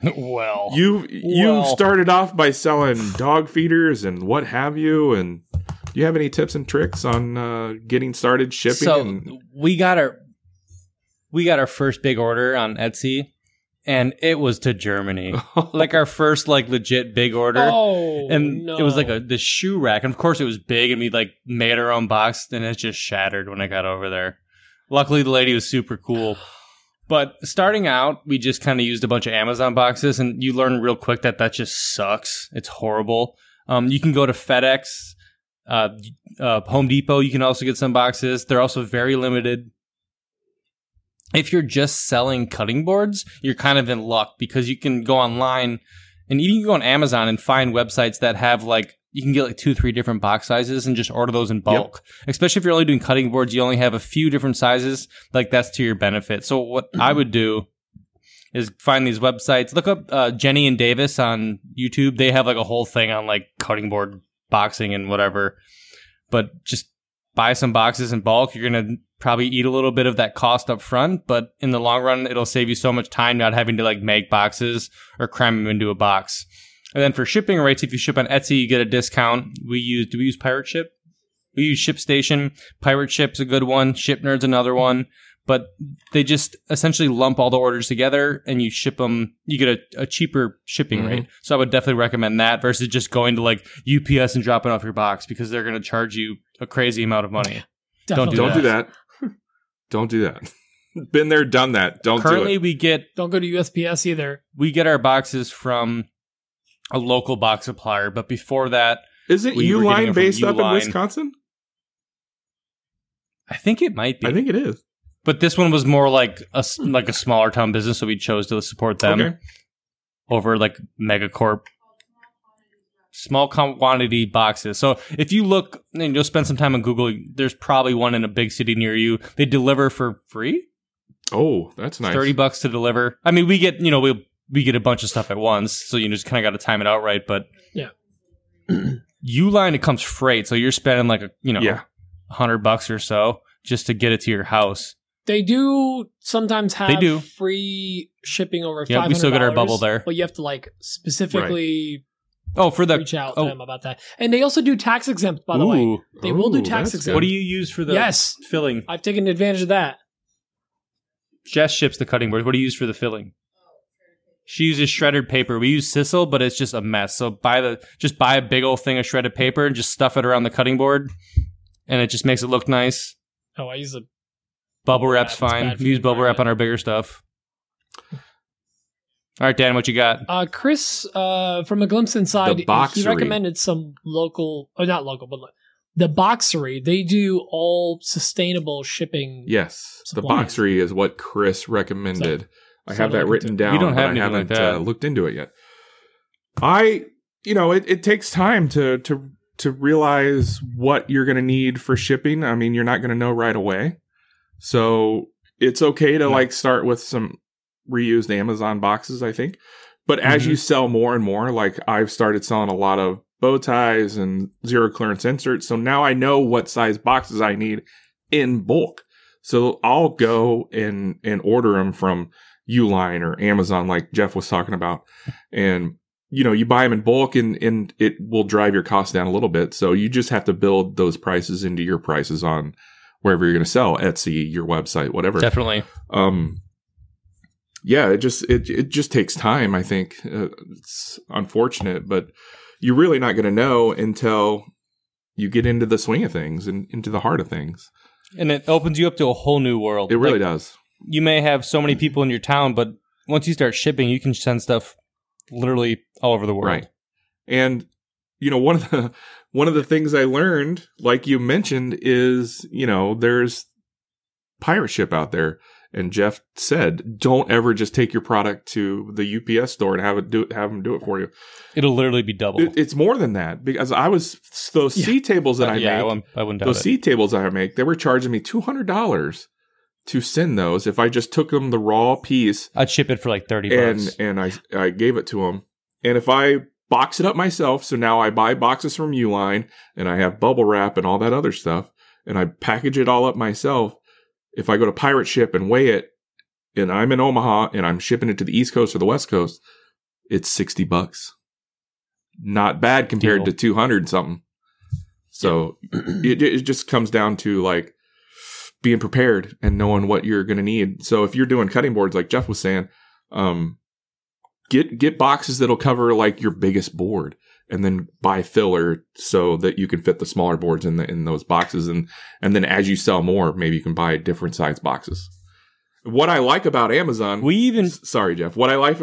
started off by selling dog feeders and what have you, and do you have any tips and tricks on getting started shipping? So we got our first big order on Etsy, and it was to Germany. Like our first like legit big order. It was like the shoe rack, and of course it was big, and we like made our own box, and it just shattered when I got over there. Luckily, the lady was super cool. But starting out, we just kind of used a bunch of Amazon boxes, and you learn real quick that just sucks. It's horrible. You can go to FedEx, Home Depot. You can also get some boxes. They're also very limited. If you're just selling cutting boards, you're kind of in luck because you can go online, and you can go on Amazon and find websites that have like, you can get like 2-3 different box sizes and just order those in bulk. Yep. Especially if you're only doing cutting boards, you only have a few different sizes. Like that's to your benefit. So what I would do is find these websites. Look up Jenny and Davis on YouTube. They have like a whole thing on like cutting board boxing and whatever. But just buy some boxes in bulk. You're going to probably eat a little bit of that cost up front, but in the long run, it'll save you so much time not having to like make boxes or cram them into a box. And then for shipping rates, if you ship on Etsy, you get a discount. Do we use Pirate Ship? We use ShipStation. Pirate Ship's a good one. ShipNerd's another one. But they just essentially lump all the orders together and you ship them. You get a cheaper shipping rate. So I would definitely recommend that versus just going to like UPS and dropping off your box because they're going to charge you a crazy amount of money. Don't do that. Been there, done that. Currently, don't go to USPS either. We get our boxes from a local box supplier, but before that, isn't Uline based up in Wisconsin? I think it might be. I think it is. But this one was more like a smaller town business, so we chose to support them over like Megacorp. Small quantity boxes. So if you look and you'll spend some time on Google, there's probably one in a big city near you. They deliver for free. Oh, that's nice. $30 to deliver. I mean, we get a bunch of stuff at once, so you just kind of got to time it out right. But yeah, Uline, it comes freight, so you're spending like $100 or so just to get it to your house. They do sometimes have free shipping over $500. We still get our bubble there. But you have to like specifically reach out to them about that. And they also do tax exempt, by the way. They will do tax exempt. Good. What do you use for the filling? I've taken advantage of that. Jess ships the cutting boards. What do you use for the filling? She uses shredded paper. We use sisal, but it's just a mess. So buy a big old thing of shredded paper and just stuff it around the cutting board, and it just makes it look nice. Oh, I use a... Bubble wrap's fine. We use bubble wrap on our bigger stuff. All right, Dan, what you got? Chris, from A Glimpse Inside, he recommended some local, or not local, but The Boxery. They do all sustainable shipping. Yes, supplies. The Boxery is what Chris recommended. So, I have that written down. We don't have anything like that. I haven't looked into it yet. It takes time to realize what you're going to need for shipping. I mean, you're not going to know right away. So it's okay to start with some reused Amazon boxes, I think. But as you sell more and more, like I've started selling a lot of bow ties and zero clearance inserts. So now I know what size boxes I need in bulk. So I'll go and order them from Uline or Amazon, like Jeff was talking about. And, you buy them in bulk and it will drive your costs down a little bit. So you just have to build those prices into your prices on wherever you're going to sell, Etsy, your website, whatever. Definitely. It just takes time, I think. It's unfortunate, but you're really not going to know until you get into the swing of things and into the heart of things. And it opens you up to a whole new world. It really does. You may have so many people in your town, but once you start shipping, you can send stuff literally all over the world. Right. And one of the things I learned, like you mentioned, is, there's Pirate Ship out there. And Jeff said, don't ever just take your product to the UPS store and have them do it for you. It'll literally be double. It's more than that. Because I was, those sea tables that I make, they were charging me $200 to send those. If I just took them the raw piece. I'd ship it for like $30. And I gave it to them. And if I box it up myself, so now I buy boxes from Uline, and I have bubble wrap and all that other stuff, and I package it all up myself. If I go to Pirate Ship and weigh it, and I'm in Omaha, and I'm shipping it to the East Coast or the West Coast, it's $60. Not bad compared to 200 something. So it just comes down to like being prepared and knowing what you're going to need. So if you're doing cutting boards, like Jeff was saying, Get boxes that'll cover like your biggest board, and then buy filler so that you can fit the smaller boards in those boxes. And then as you sell more, maybe you can buy different size boxes. What I like about Amazon, sorry Jeff, what I like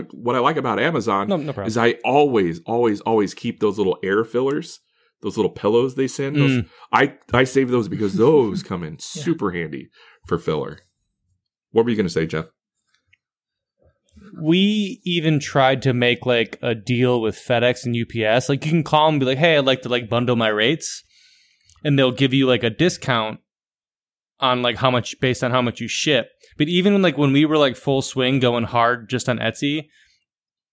about Amazon is I always keep those little air fillers, those little pillows they send. Those, I save those because those come in super handy for filler. What were you going to say, Jeff? We even tried to make like a deal with FedEx and UPS. Like you can call them and be like, hey, I'd like to like bundle my rates, and they'll give you like a discount on like how much, based on how much you ship. But even like when we were like full swing going hard just on Etsy,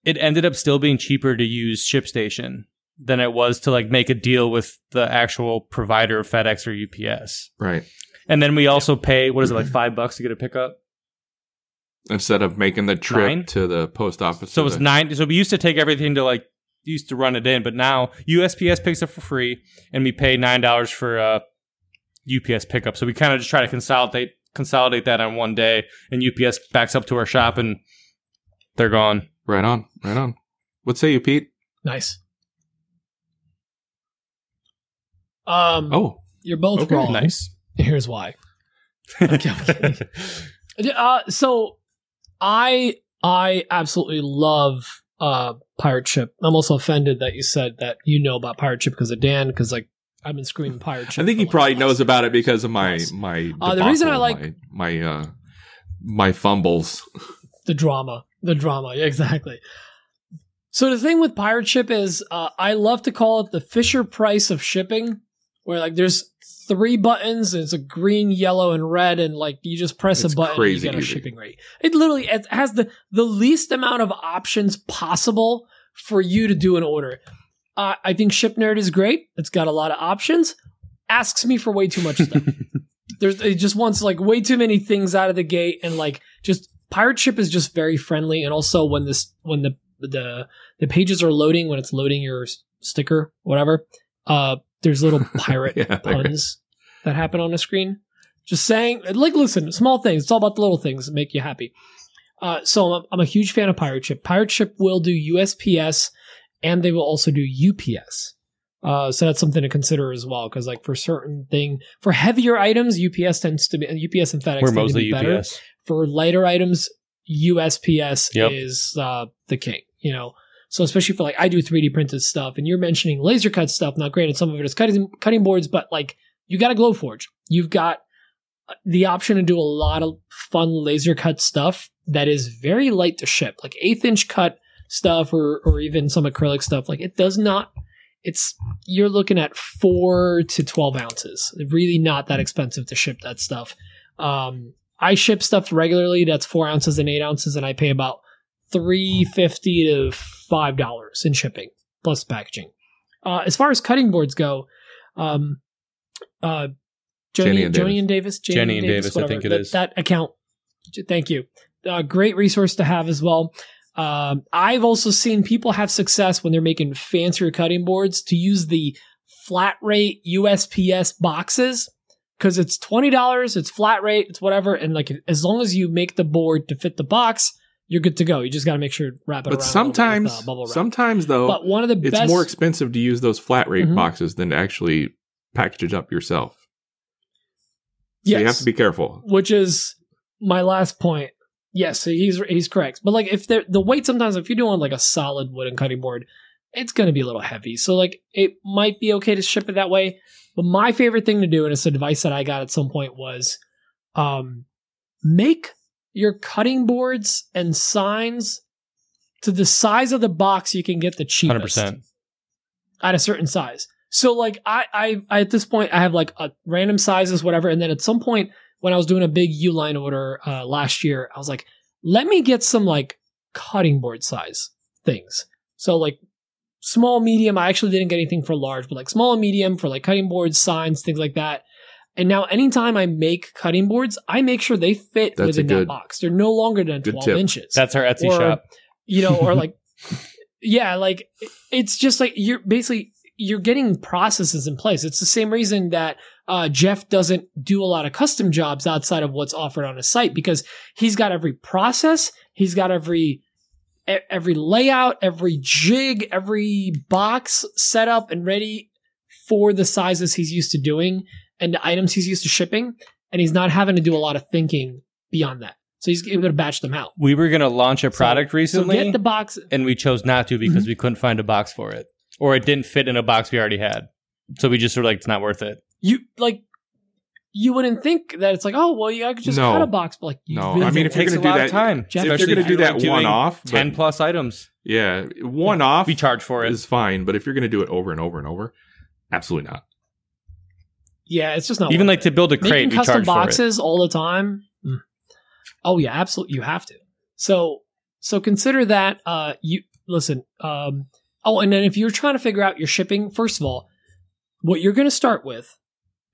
it ended up still being cheaper to use ShipStation than it was to like make a deal with the actual provider of FedEx or UPS. Right. And then we also pay, what is it, like $5 to get a pickup? Instead of making the trip to the post office. So it's $9. So we used to take everything to like, used to run it in, but now USPS picks up for free and we pay $9 for UPS pickup. So we kind of just try to consolidate that on one day, and UPS backs up to our shop and they're gone. Right on. What say you, Pete? Nice. You're both wrong. Nice. Here's why. Okay. I absolutely love Pirate Ship. I'm also offended that you said that you know about Pirate Ship because of Dan, because like I've been screaming Pirate Ship. I think he probably knows about it because of my the reason I like my fumbles, the drama, exactly. So the thing with Pirate Ship is I love to call it the Fisher Price of shipping, where like there's 3 buttons, and it's a green, yellow, and red, and like you just press a button and you get a shipping rate. It literally has the least amount of options possible for you to do an order. I think Ship Nerd is great. It's got a lot of options. Asks me for way too much stuff. It just wants like way too many things out of the gate, and like just Pirate Ship is just very friendly. And also when the pages are loading, when it's loading your sticker, whatever, there's little pirate puns that happen on the screen. Just saying, like, listen, small things. It's all about the little things that make you happy. So I'm a huge fan of Pirate Ship. Pirate Ship will do USPS, and they will also do UPS. So that's something to consider as well, because like for certain thing, for heavier items, UPS tends to be, and UPS and FedEx tend to be better. For lighter items, USPS is the king, you know. So especially for like, I do 3D printed stuff, and you're mentioning laser cut stuff. Now, granted, some of it is cutting boards, but like you got a Glowforge, you've got the option to do a lot of fun laser cut stuff that is very light to ship, like 1/8 inch cut stuff, or even some acrylic stuff. Like it does not. You're looking at 4 to 12 ounces. Really not that expensive to ship that stuff. I ship stuff regularly that's 4 ounces and 8 ounces, and I pay about $3.50 to $5 in shipping plus packaging. As far as cutting boards go, Jenny and Davis, I think it is. That account. Thank you. Great resource to have as well. I've also seen people have success when they're making fancier cutting boards to use the flat rate USPS boxes, because it's $20, it's flat rate, it's whatever. And like, as long as you make the board to fit the box, you're good to go. You just got to make sure you wrap it around. But sometimes, with, bubble wrap. Sometimes though, but one of the it's more expensive to use those flat rate boxes than to actually package it up yourself. So yes. You have to be careful. Which is my last point. Yes, he's correct. But like, if the weight, sometimes if you're doing like a solid wooden cutting board, it's going to be a little heavy. So like, it might be okay to ship it that way. But my favorite thing to do, and it's advice that I got at some point, was make your cutting boards and signs to the size of the box you can get the cheapest. 100%. At a certain size. So like, I at this point, I have like a random sizes, whatever. And then at some point, when I was doing a big Uline order last year, I was like, let me get some like cutting board size things. So like small, medium, I actually didn't get anything for large, but like small and medium for like cutting boards, signs, things like that. And now anytime I make cutting boards, I make sure they fit within that box. They're no longer than 12 inches. That's our Etsy shop. You know, or like, yeah, like it's just like you're getting processes in place. It's the same reason that Jeff doesn't do a lot of custom jobs outside of what's offered on his site, because he's got every process, he's got every layout, every jig, every box set up and ready for the sizes he's used to doing and the items he's used to shipping, and he's not having to do a lot of thinking beyond that. So he's able to batch them out. We were going to launch a product recently, so get the box, and we chose not to because we couldn't find a box for it. Or it didn't fit in a box we already had. So we just were like, it's not worth it. You wouldn't think that it's like, oh, well, you could just cut a box. But like, I mean, if you're going to do that, time. If you're going to do that one off. 10 plus items. Yeah. One off. We charge for it. Is fine. But if you're going to do it over and over and over, absolutely not. Yeah, it's just not even like to build a crate. Making custom boxes all the time. Mm. Oh, yeah, absolutely. You have to. So consider that. Listen. Oh, and then if you're trying to figure out your shipping, first of all, what you're going to start with,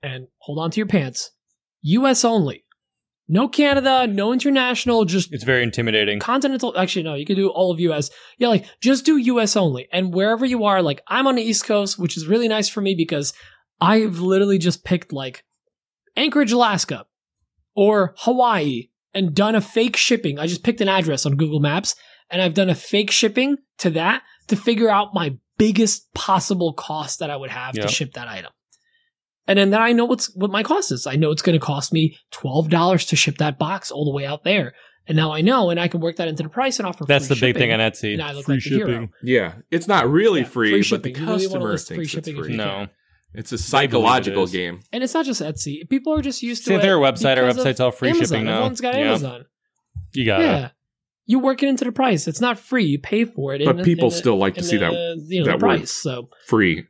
and hold on to your pants, U.S. only. No Canada, no international, just... It's very intimidating. Continental... Actually, no, you can do all of U.S. Yeah, like, just do U.S. only. And wherever you are, like, I'm on the East Coast, which is really nice for me because I've literally just picked, like, Anchorage, Alaska, or Hawaii, and done a fake shipping. I just picked an address on Google Maps, and I've done a fake shipping to that, to figure out my biggest possible cost that I would have to ship that item. And then I know what my cost is. I know it's going to cost me $12 to ship that box all the way out there. And now I know, and I can work that into the price and offer free shipping. That's the big thing on Etsy. And I look free like shipping. The hero. Yeah. It's not really free, but the customer really thinks free it's free. No. It's a psychological game. And it's not just Etsy. People are just used to it. Their website. Our website's all free Amazon. Shipping now. Everyone's got Amazon. You got it. Yeah. You work it into the price. It's not free. You pay for it. But people still like to see that, that price. So free.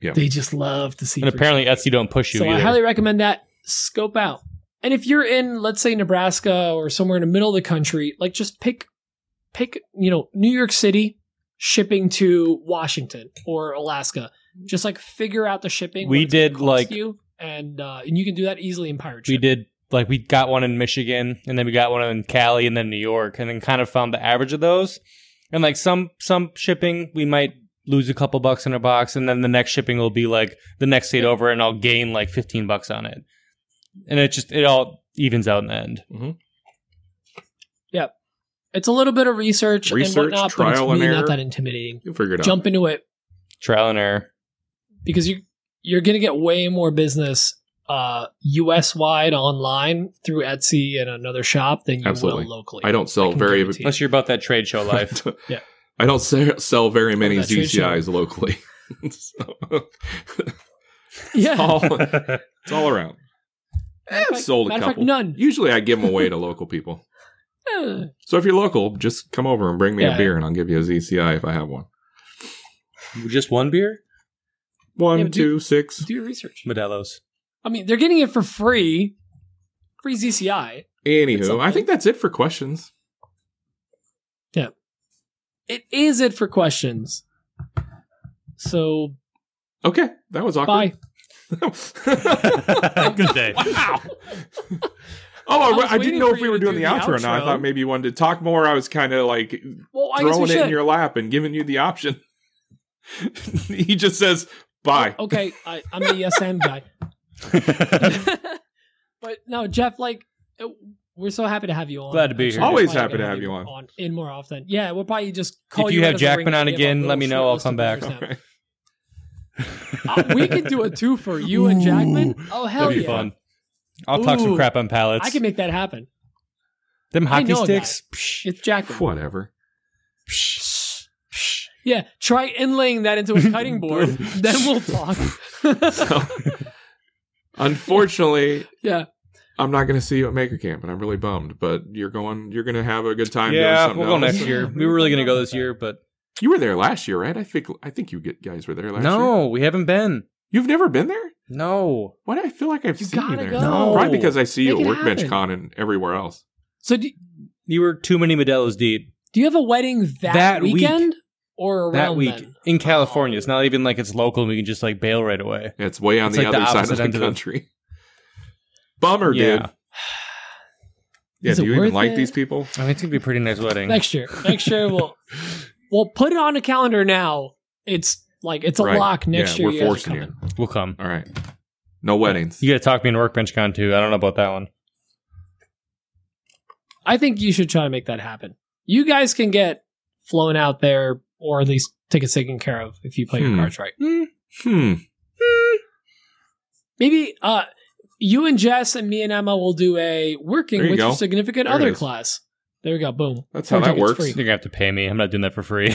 Yeah. They just love to see it. And apparently Etsy don't push you either. So I highly recommend that. Scope out. And if you're in, let's say, Nebraska or somewhere in the middle of the country, like just pick, New York City shipping to Washington or Alaska. Just like figure out the shipping. We did like And you can do that easily in Pirate Ship. We did, like, we got one in Michigan, and then we got one in Cali, and then New York, and then kind of found the average of those. And, like, some shipping, we might lose a couple bucks in a box, and then the next shipping will be, like, the next state over, and I'll gain, like, 15 bucks on it. And it just, it all evens out in the end. Mm-hmm. Yep. It's a little bit of research and whatnot, but it's really not that intimidating. You'll figure it out. Jump into it. Trial and error. Because you're going to get way more business US-wide online through Etsy and another shop than you will locally. I don't sell very... Unless you're about that trade show life. Yeah. I don't sell very many ZCIs locally. Yeah. It's all around. I've sold a couple. None. Usually I give them away to local people. So if you're local, just come over and bring me a beer and I'll give you a ZCI if I have one. Just one beer? One, two, six. Do your research. Modelo's. I mean, they're getting it for free. Free ZCI. Anywho, I think that's it for questions. Yeah. It is it for questions. So. Okay. That was awkward. Bye. Good day. Wow. Oh, I didn't know if we were doing the outro or not. I thought maybe you wanted to talk more. I was kind of like throwing it in your lap and giving you the option. He just says, bye. Oh, okay, I'm the yes and guy. But no, Jeff, like, we're so happy to have you on. Glad to be here. Always happy to have you on. In more often. Yeah, we'll probably just call you. If you have Jackman on again, let me know. I'll come back. Right. We could do a two for you and Jackman. Oh, hell yeah. That'd be fun. I'll talk some crap on pallets. I can make that happen. Them hockey sticks? It's Jackman. Whatever. Yeah, try inlaying that into a cutting board, then we'll talk. So, unfortunately, yeah, I'm not going to see you at Maker Camp, and I'm really bummed. But you're going to have a good time. Yeah, we'll go next year. We were really going to go this year, but you were there last year, right? I think you guys were there last year. No, we haven't been. You've never been there? No. Why do I feel like I've seen you there? Go. No, probably because I see you at WorkbenchCon and everywhere else. So you were too many Modelo's deep. Do you have a wedding that weekend? Or around that week then. In California. It's not even like it's local and we can just like bail right away. It's way on the other side of the country. Bummer, yeah. Dude. Yeah, do you even like these people? I mean, it's going to be a pretty nice wedding. Next year we'll put it on a calendar now. It's like, it's a lock next year. We're forcing you. We'll come. All right. No weddings. You got to talk me into WorkbenchCon too. I don't know about that one. I think you should try to make that happen. You guys can get flown out there. Or at least tickets taken care of if you play your cards right. Maybe you and Jess and me and Emma will do a working with your significant other class. There we go. Boom. That's how that works. Free. You're going to have to pay me. I'm not doing that for free.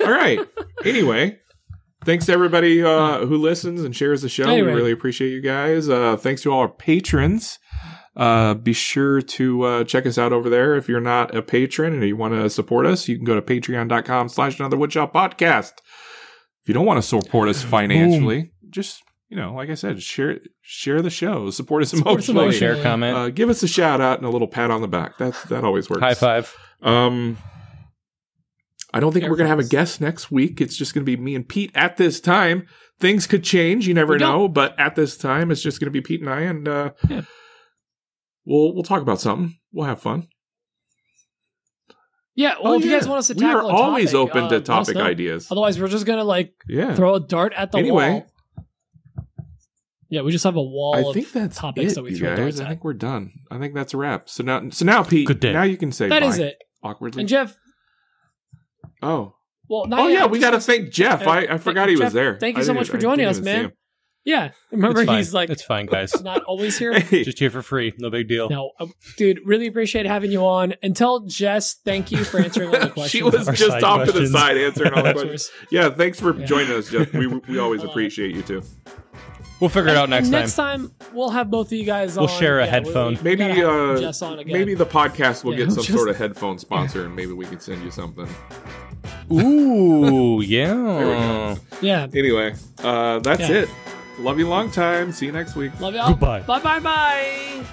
All right. Anyway, thanks to everybody who listens and shares the show. Anyway. We really appreciate you guys. Thanks to all our patrons. Be sure to check us out over there. If you're not a patron and you want to support us, you can go to patreon.com/anotherwoodshoppodcast. If you don't want to support us financially, just, you know, like I said, share the show, support us emotionally, share, comment, give us a shout out and a little pat on the back. That always works. High five. I don't think we're going to have a guest next week. It's just going to be me and Pete at this time. Things could change. You never know, but at this time, it's just going to be Pete and I, and We'll talk about something. We'll have fun. Yeah. Well, if you guys want us to tackle a topic, we are always open to topic ideas. Otherwise, we're just gonna throw a dart at the wall. Yeah, we just have a wall. I think that's topics that we throw darts at. I think we're done. I think that's a wrap. So now, Pete. Good day. Now you can say that bye. Is it awkwardly. And Jeff. Oh. Well. We got to thank Jeff. I forgot he was there. Thank you so much for joining us, man. Yeah, remember he's like... It's fine, guys. Not always here. Hey. Just here for free. No big deal. No, dude, really appreciate having you on. And tell Jess, thank you for answering all the questions. She was just off questions. To the side answering all the questions. Yeah, thanks for joining us, Jess. We always appreciate you, too. We'll figure it out next time. Next time, we'll have both of you guys on. We'll share a headphone. Maybe the podcast will get some sort of headphone sponsor, and maybe we can send you something. Ooh, yeah. There we go. Yeah. Anyway, that's it. Love you long time. See you next week. Love y'all. Goodbye. Bye.